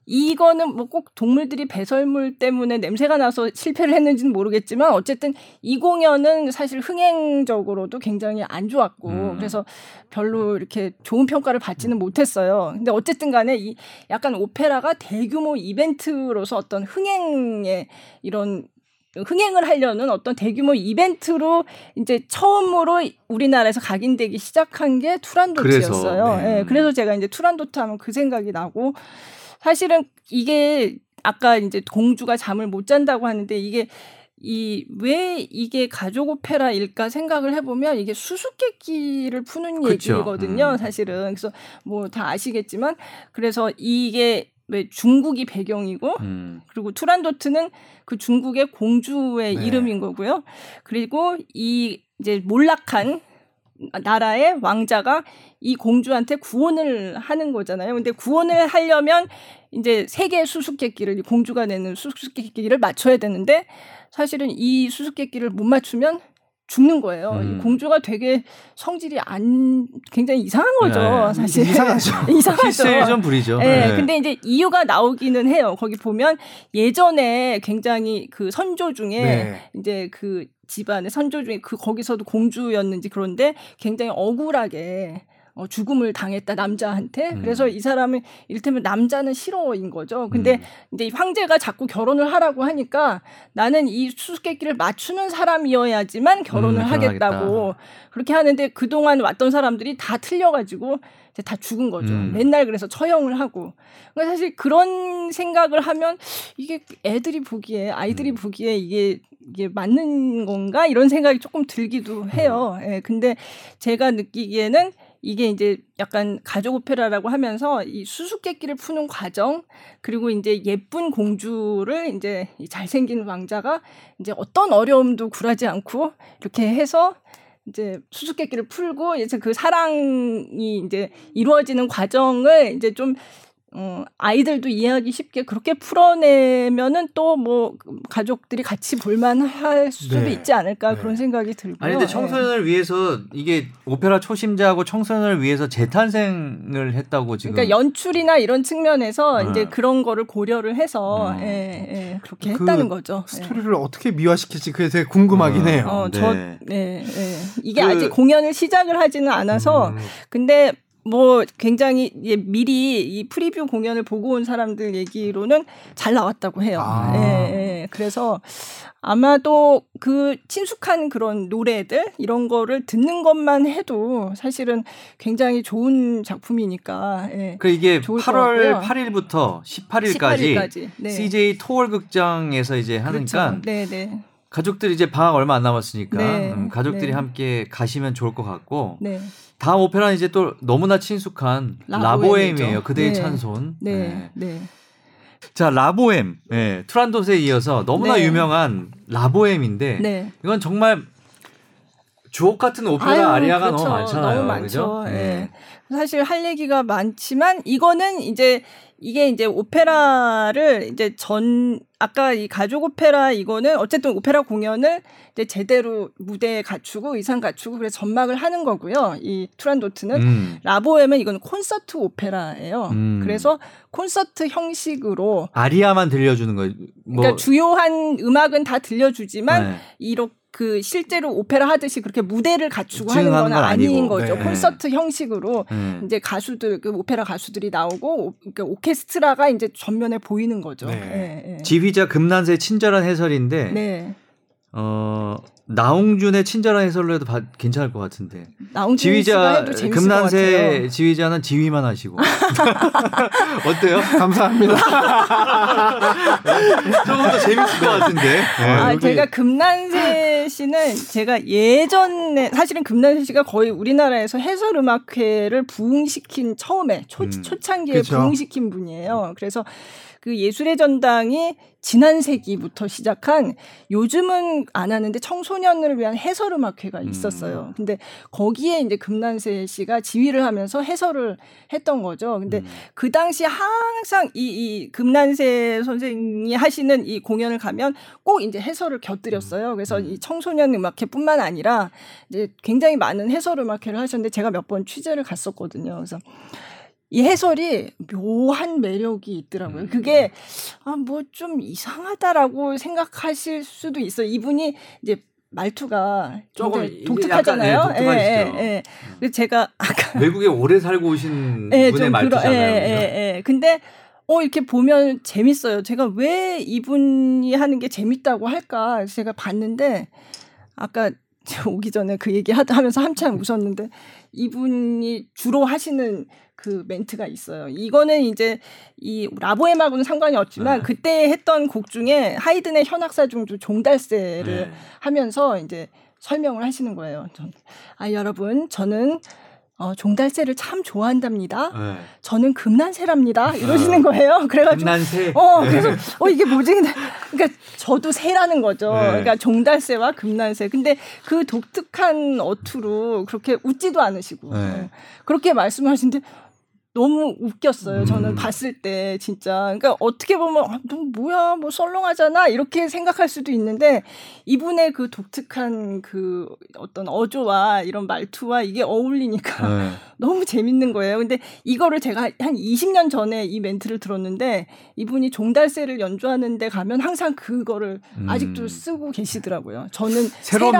이거는 뭐 꼭 동물들이 배설물 때문에 냄새가 나서 실패를 했는지는 모르겠지만 어쨌든 이 공연은 사실 흥행적으로도 굉장히 안 좋았고 그래서 별로 이렇게 좋은 평가를 받지는 못했어요. 근데 어쨌든 간에 이 약간 오페라가 대규모 이벤트로서 어떤 흥행의 이런 흥행을 하려는 어떤 대규모 이벤트로 이제 처음으로 우리나라에서 각인되기 시작한 게 투란도트였어요. 그래서, 네. 네, 그래서 제가 이제 투란도트 하면 그 생각이 나고 사실은 이게 아까 이제 공주가 잠을 못 잔다고 하는데 이게 왜 이게 가족 오페라일까 생각을 해보면 이게 수수께끼를 푸는 그쵸. 얘기거든요. 사실은. 그래서 뭐 다 아시겠지만 그래서 이게 왜 중국이 배경이고 그리고 투란도트는 그 중국의 공주의 이름인 거고요. 그리고 이 이제 몰락한 나라의 왕자가 이 공주한테 구원을 하는 거잖아요. 근데 구원을 하려면 이제 세 개의 수수께끼를 이 공주가 내는 수수께끼를 맞춰야 되는데 사실은 이 수수께끼를 못 맞추면 죽는 거예요. 공주가 되게 성질이 굉장히 이상한 거죠. 네. 사실 이상하죠. 이상하죠. 실수에 좀 부리죠. 네. 네. 근데 이제 이유가 나오기는 해요. 거기 보면 예전에 굉장히 그 선조 중에 네. 이제 그 집안의 선조 중에 그 거기서도 공주였는지 그런데 굉장히 억울하게 죽음을 당했다 남자한테. 그래서 이 사람은 이를테면 남자는 싫어인 거죠. 근데 이제 황제가 자꾸 결혼을 하라고 하니까 나는 이 수수께끼를 맞추는 사람이어야지만 결혼을 하겠다고 그렇게 하는데 그동안 왔던 사람들이 다 틀려가지고 이제 다 죽은 거죠. 맨날 그래서 처형을 하고. 그러니까 사실 그런 생각을 하면 이게 애들이 보기에 아이들이 보기에 이게 맞는 건가 이런 생각이 조금 들기도 해요. 예, 근데 제가 느끼기에는 이게 이제 약간 가족 오페라라고 하면서 이 수수께끼를 푸는 과정 그리고 이제 예쁜 공주를 이제 잘생긴 왕자가 이제 어떤 어려움도 굴하지 않고 이렇게 해서 이제 수수께끼를 풀고 이제 그 사랑이 이제 이루어지는 과정을 이제 좀 아이들도 이해하기 쉽게 그렇게 풀어내면은 또 뭐 가족들이 같이 볼만할 수도 네. 있지 않을까 네. 그런 생각이 들고요. 아니 근데 청소년을 네. 위해서 이게 오페라 초심자하고 청소년을 위해서 재탄생을 했다고 지금. 그러니까 연출이나 이런 측면에서 이제 그런 거를 고려를 해서 그렇게 했다는 거죠. 스토리를 어떻게 미화시킬지 그게 되게 궁금하긴 해요. 이게 아직 공연을 시작을 하지는 않아서 근데. 뭐 굉장히 미리 이 프리뷰 공연을 보고 온 사람들 얘기로는 잘 나왔다고 해요. 예, 예. 그래서 아마도 그 친숙한 그런 노래들 이런 거를 듣는 것만 해도 사실은 굉장히 좋은 작품이니까. 예, 그 이게 8월 8일부터 18일까지 네. CJ 토월극장에서 이제 하니까. 그렇죠. 네네. 가족들이 이제 방학 얼마 안 남았으니까 네, 가족들이 네. 함께 가시면 좋을 것 같고 네. 다음 오페라는 이제 또 너무나 친숙한 라보엠이에요. 그대의 네. 찬손. 네. 네. 네. 자 라보엠, 네. 투란도트에 이어서 너무나 네. 유명한 라보엠인데 네. 이건 정말 주옥 같은 오페라 아리아가 그렇죠. 너무 많잖아요. 너무 많죠. 네. 네. 사실 할 얘기가 많지만 이거는 이게 오페라를 이제 아까 이 가족 오페라 이거는 어쨌든 오페라 공연을 이제 제대로 무대에 갖추고 의상 갖추고 그래서 전막을 하는 거고요. 이 투란도트는 라보엠은 이건 콘서트 오페라예요. 그래서 콘서트 형식으로 아리아만 들려주는 거예요. 그러니까 주요한 음악은 다 들려주지만 네. 이렇게 그 실제로 오페라 하듯이 그렇게 무대를 갖추고 하는 건 아닌 거죠. 네. 콘서트 형식으로 이제 가수들, 그 오페라 가수들이 나오고 그러니까 오케스트라가 이제 전면에 보이는 거죠. 네. 네, 네. 지휘자 금난세 친절한 해설인데 네. 나웅준의 친절한 해설로 해도 괜찮을 것 같은데. 지휘자 금난세 지휘자는 지휘만 하시고 어때요? 감사합니다. 조금 더 재밌을 것 같은데. 네, 제가 금난세 씨는 제가 예전에 사실은 금난세 씨가 거의 우리나라에서 해설 음악회를 부흥시킨 처음에 초창기에 그쵸? 부흥시킨 분이에요. 그래서 그 예술의 전당이 지난 세기부터 시작한 요즘은 안 하는데 청소년을 위한 해설음악회가 있었어요. 근데 거기에 이제 금난세 씨가 지휘를 하면서 해설을 했던 거죠. 근데 그 당시 항상 이 금난세 선생님이 하시는 이 공연을 가면 꼭 이제 해설을 곁들였어요. 그래서 이 청소년 음악회뿐만 아니라 이제 굉장히 많은 해설음악회를 하셨는데 제가 몇 번 취재를 갔었거든요. 그래서 이 해설이 묘한 매력이 있더라고요. 그게 뭐 좀 이상하다라고 생각하실 수도 있어요. 이분이 이제 말투가 조금 독특하잖아요. 예, 예, 예. 제가 아까 외국에 오래 살고 오신 예, 분의 말투잖아요. 예, 예. 근데 이렇게 보면 재밌어요. 제가 왜 이분이 하는 게 재밌다고 할까? 제가 봤는데 아까 오기 전에 그 얘기하면서 한참 웃었는데 이분이 주로 하시는 그 멘트가 있어요. 이거는 이제 이 라보엠하고는 상관이 없지만 그때 했던 곡 중에 하이든의 현악사 중주 종달새를 하면서 이제 설명을 하시는 거예요. 여러분 저는 종달새를 참 좋아한답니다. 네. 저는 금난새랍니다. 이러시는 거예요. 그래가지고 금난새. 그래서 이게 뭐지? 그러니까 저도 새라는 거죠. 네. 그러니까 종달새와 금난새. 근데 그 독특한 어투로 그렇게 웃지도 않으시고 그렇게 말씀하시는데 너무 웃겼어요. 저는 봤을 때 진짜. 그러니까 어떻게 보면 아, 너 뭐야 뭐 썰렁하잖아 이렇게 생각할 수도 있는데 이분의 그 독특한 그 어떤 어조와 이런 말투와 이게 어울리니까 너무 재밌는 거예요. 근데 이거를 제가 한 20년 전에 이 멘트를 들었는데 이분이 종달새를 연주하는 데 가면 항상 그거를 아직도 쓰고 계시더라고요. 저는 새로운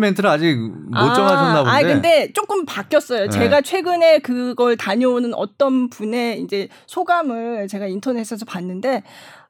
멘트를 아직 못 정하셨나 본데. 아 근데 조금 바뀌었어요. 네. 제가 최근에 그걸 다녀오는 어떤 분의 이제 소감을 제가 인터넷에서 봤는데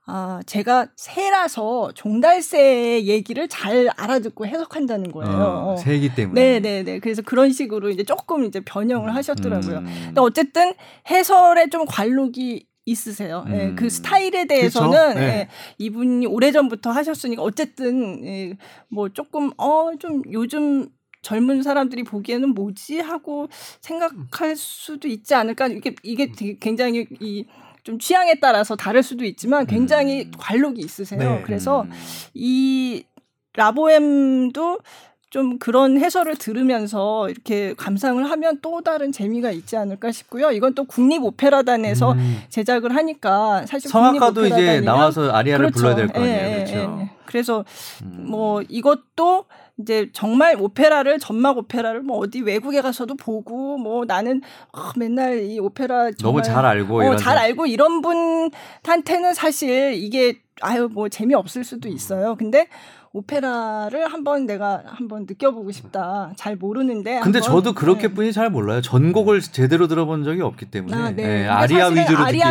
아 제가 새라서 종달새의 얘기를 잘 알아듣고 해석한다는 거예요. 새이기 때문에. 네네네. 그래서 그런 식으로 이제 조금 이제 변형을 하셨더라고요. 근데 어쨌든 해설에 좀 관록이 있으세요. 예, 그 스타일에 대해서는 예, 이분이 오래전부터 하셨으니까 어쨌든 예, 뭐 조금 좀 요즘 젊은 사람들이 보기에는 뭐지 하고 생각할 수도 있지 않을까. 이게 되게 굉장히 좀 취향에 따라서 다를 수도 있지만 굉장히 관록이 있으세요. 네. 그래서 이 라보엠도 좀 그런 해설을 들으면서 이렇게 감상을 하면 또 다른 재미가 있지 않을까 싶고요. 이건 또 국립오페라단에서 제작을 하니까 사실 성악가도 이제 나와서 아리아를 그렇죠. 불러야 될 거 아니에요. 예, 그렇죠. 예. 그래서 뭐 이것도 이제 정말 오페라를 전막 오페라를 뭐 어디 외국에 가서도 보고 뭐 나는 맨날 이 오페라 정말 너무 잘 알고 이런 분한테는 사실 이게 아유 뭐 재미없을 수도 있어요. 근데 오페라를 한번 내가 한번 느껴보고 싶다. 잘 모르는데. 근데 저도 그렇게뿐이 잘 몰라요. 전곡을 제대로 들어본 적이 없기 때문에. 아, 네. 네, 아리아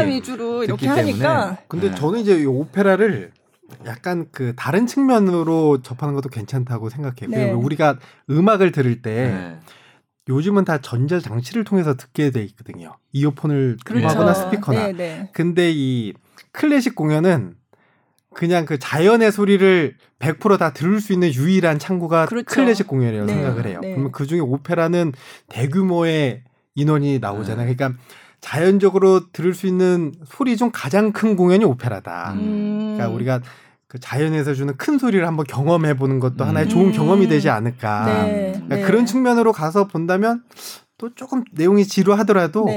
위주로 이렇게 하니까. 근데 저는 이제 오페라를 약간 그 다른 측면으로 접하는 것도 괜찮다고 생각해요. 네. 우리가 음악을 들을 때 요즘은 다 전자 장치를 통해서 듣게 돼 있거든요. 이어폰을 하거나 스피커나. 네, 네. 근데 이 클래식 공연은 그냥 그 자연의 소리를 100% 다 들을 수 있는 유일한 창구가 클래식 공연이라고 생각을 해요. 네. 그러면 그중에 오페라는 대규모의 인원이 나오잖아요. 그러니까 자연적으로 들을 수 있는 소리 중 가장 큰 공연이 오페라다. 그러니까 우리가 그 자연에서 주는 큰 소리를 한번 경험해보는 것도 하나의 좋은 경험이 되지 않을까. 네. 그러니까 그런 측면으로 가서 본다면 또 조금 내용이 지루하더라도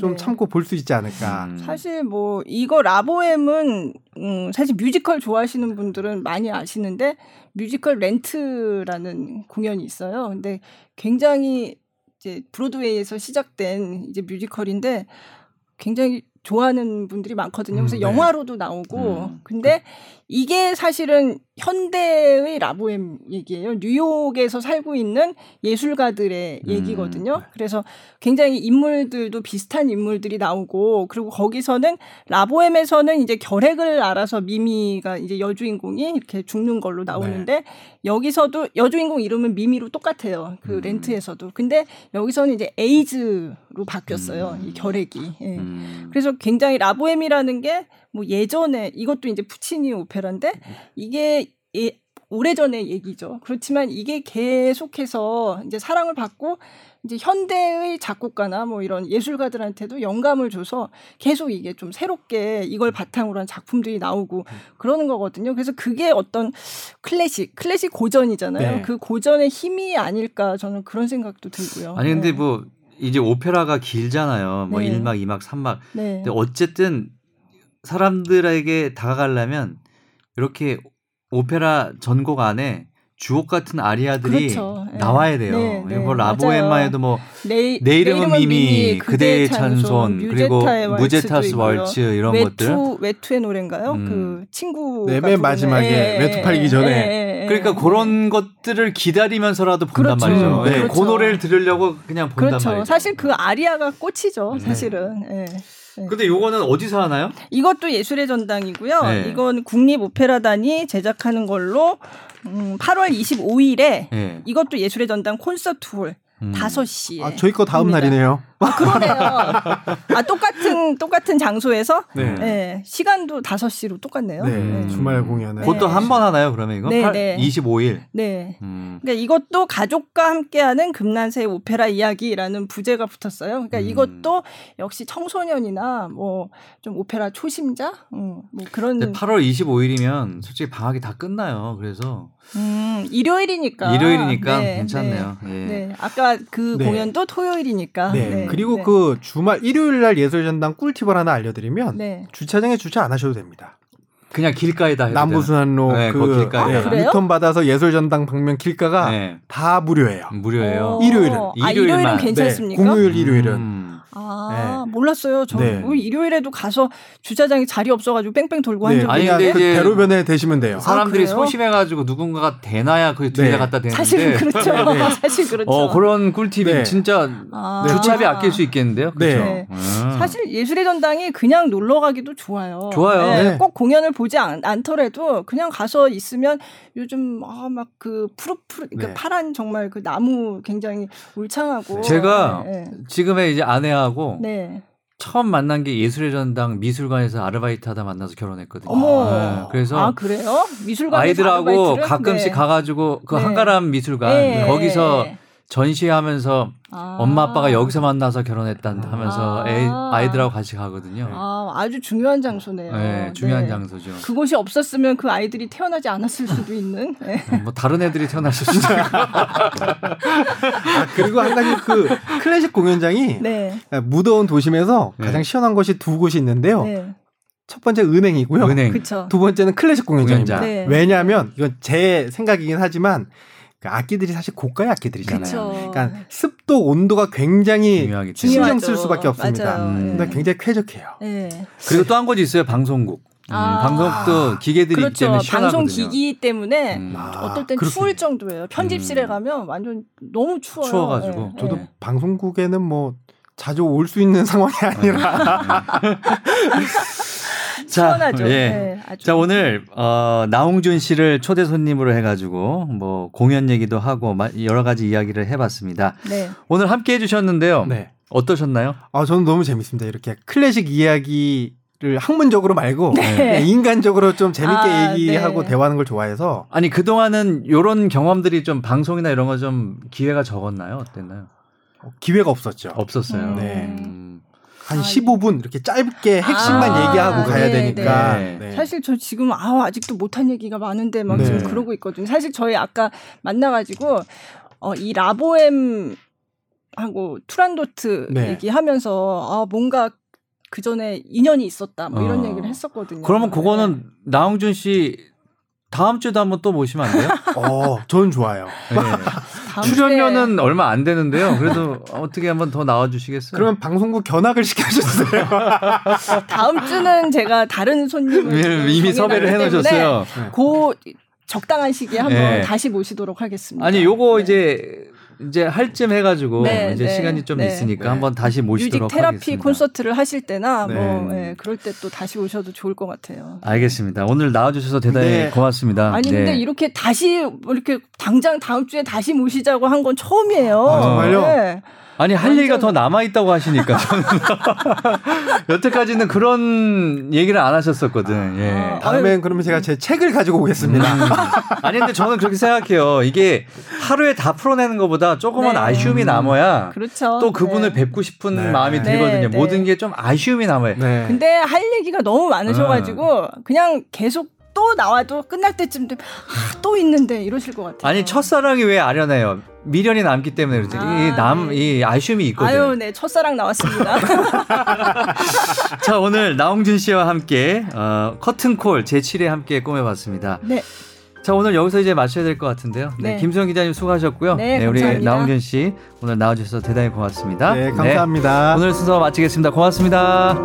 좀 참고 볼 수 있지 않을까. 사실 뭐 이거 라보엠은 사실 뮤지컬 좋아하시는 분들은 많이 아시는데 뮤지컬 렌트라는 공연이 있어요. 근데 굉장히 이제 브로드웨이에서 시작된 이제 뮤지컬인데 굉장히 좋아하는 분들이 많거든요. 그래서 영화로도 나오고. 근데 이게 사실은 현대의 라보엠 얘기예요. 뉴욕에서 살고 있는 예술가들의 얘기거든요. 그래서 굉장히 인물들도 비슷한 인물들이 나오고 그리고 거기서는 라보엠에서는 이제 결핵을 앓아서 미미가 이제 여주인공이 이렇게 죽는 걸로 나오는데 여기서도 여주인공 이름은 미미로 똑같아요. 그 렌트에서도. 근데 여기서는 이제 에이즈로 바뀌었어요. 이 결핵이. 예. 그래서 굉장히 라보엠이라는 게 뭐 예전에 이것도 이제 푸치니 오페라인데 이게 오래전의 얘기죠. 그렇지만 이게 계속해서 이제 사랑을 받고 이제 현대의 작곡가나 뭐 이런 예술가들한테도 영감을 줘서 계속 이게 좀 새롭게 이걸 바탕으로 한 작품들이 나오고 그러는 거거든요. 그래서 그게 어떤 클래식 고전이잖아요. 네. 그 고전의 힘이 아닐까 저는 그런 생각도 들고요. 아니 근데 뭐 이제 오페라가 길잖아요. 뭐 1막, 2막, 3막. 근데 어쨌든 사람들에게 다가가려면 이렇게 오페라 전곡 안에 주옥 같은 아리아들이 나와야 돼요. 뭐 라보엠마에도 뭐 내 이름은 미미, 그대의 찬손, 그리고 무제타스 월츠 이런 것들. 외투의 노래인가요? 그 친구가 맨 마지막에 외투 팔기 전에. 그러니까 그런 것들을 기다리면서라도 본단 말이죠. 그 노래를 들으려고 그냥 본단 말이죠. 사실 그 아리아가 꽃이죠. 사실은. 근데 요거는 어디서 하나요? 이것도 예술의 전당이고요. 이건 국립오페라단이 제작하는 걸로 8월 25일에 이것도 예술의 전당 콘서트홀 5시에. 아, 저희 거 다음 날이네요. 아, 그러네요. 아, 똑같은 장소에서 시간도 5시로 똑같네요. 주말 공연에. 그것도 한 번 하나요, 그러면 이거? 25일. 네. 그러니까 이것도 가족과 함께하는 금난세 오페라 이야기라는 부제가 붙었어요. 그러니까 이것도 역시 청소년이나 뭐 좀 오페라 초심자? 뭐 그런 8월 25일이면 솔직히 방학이 다 끝나요. 그래서 일요일이니까 괜찮네요. 아까 아까 그 네. 공연도 토요일이니까. 네. 네. 그리고 네. 그 주말 일요일 날 예술의 전당 꿀팁을 하나 알려드리면 네. 주차장에 주차 안 하셔도 됩니다. 그냥 길가에다 해도 남부순환로 네, 그 길가에 유턴 받아서 예술전당 방면 길가가 네. 다 무료예요. 무료예요. 일요일은. 아, 일요일은 괜찮습니까? 네, 공휴일 일요일은. 아 네. 몰랐어요. 저 네. 일요일에도 가서 주차장에 자리 없어가지고 뺑뺑 돌고 네. 한 적이 있는데 그 대로변에 대시면 돼요. 사람들이 아, 소심해가지고 누군가가 대나야 그 뒤에 네. 갖다 대는데 사실은 그렇죠. 네. 사실 그렇죠. 그런 꿀팁이 네. 진짜 아. 주차비 아낄 수 있겠는데요. 그렇죠. 네. 사실 예술의 전당이 그냥 놀러 가기도 좋아요. 좋아요. 네. 네. 꼭 공연을 보지 않더라도 그냥 가서 있으면 요즘 막 그 푸릇푸릇 네. 파란 정말 그 나무 굉장히 울창하고 제가 네. 지금의 이제 아내와 네. 처음 만난 게 예술의 전당 미술관에서 아르바이트하다 만나서 결혼했거든요. 네. 그래서 아 그래요? 미술관 아이들하고 아르바이트를? 가끔씩 네. 가가지고 그 네. 한가람 미술관 네. 거기서 전시하면서 아. 엄마 아빠가 여기서 만나서 결혼했단다 하면서 아이들하고 같이 가거든요. 아, 아주 중요한 장소네요. 네, 중요한 네. 장소죠. 그곳이 없었으면 그 아이들이 태어나지 않았을 수도 있는. 네. 뭐 다른 애들이 태어났을 수도 있고. 아, 그리고 한 가지 그 클래식 공연장이 네. 무더운 도심에서 가장 시원한 곳이 두 곳이 있는데요. 네. 첫 번째 은행이고요. 은행. 그쵸. 두 번째는 클래식 공연장입니다. 네. 왜냐하면 이건 제 생각이긴 하지만. 그 악기들이 사실 고가의 악기들이잖아요. 그쵸. 그러니까 습도, 온도가 굉장히 신경 쓸 수밖에 없습니다. 네. 굉장히 쾌적해요. 네. 그리고 또 한 가지 있어요. 방송국. 방송국도 기계들이 그렇죠. 때문에 시원하거든요. 방송기기 때문에 어떨 땐 추울 정도예요. 편집실에 가면 완전 너무 추워요. 추워가지고. 네. 저도 네. 방송국에는 뭐 자주 올 수 있는 상황이 아니라 자, 시원하죠. 예. 네, 아주. 자, 오늘 나웅준 씨를 초대 손님으로 해가지고 뭐 공연 얘기도 하고 여러 가지 이야기를 해봤습니다. 네. 오늘 함께해 주셨는데요. 네. 어떠셨나요? 아, 저는 너무 재밌습니다. 이렇게 클래식 이야기를 학문적으로 말고 네. 인간적으로 좀 재밌게 얘기하고 네. 대화하는 걸 좋아해서. 아니 그 동안은 이런 경험들이 좀 방송이나 이런 거 좀 기회가 적었나요? 어땠나요? 기회가 없었죠. 없었어요. 네. 한 15분 이렇게 짧게 핵심만 얘기하고 가야 되니까 네. 사실 저 지금 아직도 못한 얘기가 많은데 막 네. 지금 그러고 있거든요. 사실 저희 아까 만나가지고 이 라보엠 하고 투란도트 네. 얘기하면서 뭔가 그 전에 인연이 있었다 뭐 이런 얘기를 했었거든요. 그러면 그거는 네. 나웅준 씨 다음 주에도 한번 또 모시면 안 돼요? 저는 좋아요. 네. 출연료는 얼마 안 되는데요. 그래도 어떻게 한번 더 나와주시겠어요? 그러면 방송국 견학을 시켜주세요. 다음 주는 제가 다른 손님을 이미 섭외를 해놓으셨어요. 그 적당한 시기에 한번 네. 다시 모시도록 하겠습니다. 아니 요거 네. 이제 할 쯤 해가지고 네, 이제 네, 시간이 좀 네. 있으니까 네. 한번 다시 모시도록 뮤직 테라피 하겠습니다. 콘서트를 하실 때나 네. 뭐 네, 그럴 때 또 다시 오셔도 좋을 것 같아요. 알겠습니다. 오늘 나와주셔서 대단히 네. 고맙습니다. 아니 근데 네. 이렇게 다시 이렇게 당장 다음 주에 다시 모시자고 한 건 처음이에요. 아, 정말요? 네. 아니 할 완전... 얘기가 더 남아있다고 하시니까 저는 여태까지는 그런 얘기를 안 하셨었거든. 예. 다음엔 그러면 제가 제 책을 가지고 오겠습니다. 아니 근데 저는 그렇게 생각해요. 이게 하루에 다 풀어내는 것보다 조금은 네. 아쉬움이 남아야 그렇죠. 또 그분을 네. 뵙고 싶은 네. 마음이 들거든요. 네. 모든 게 좀 아쉬움이 남아요. 네. 근데 할 얘기가 너무 많으셔가지고 그냥 계속 또 나와도 끝날 때쯤 되면 또 있는데 이러실 것 같아요. 아니 첫사랑이 왜 아련해요? 미련이 남기 때문에 그렇지. 이 아쉬움이 있거든요. 아유, 네 첫사랑 나왔습니다. 자 오늘 나웅준 씨와 함께 커튼콜 제7회 함께 꾸며봤습니다. 네. 자 오늘 여기서 이제 마쳐야 될 것 같은데요. 네, 네. 김수영 기자님 수고하셨고요. 네, 우리 나웅준 씨 오늘 나와주셔서 대단히 고맙습니다. 네, 감사합니다. 네, 오늘 순서 마치겠습니다. 고맙습니다.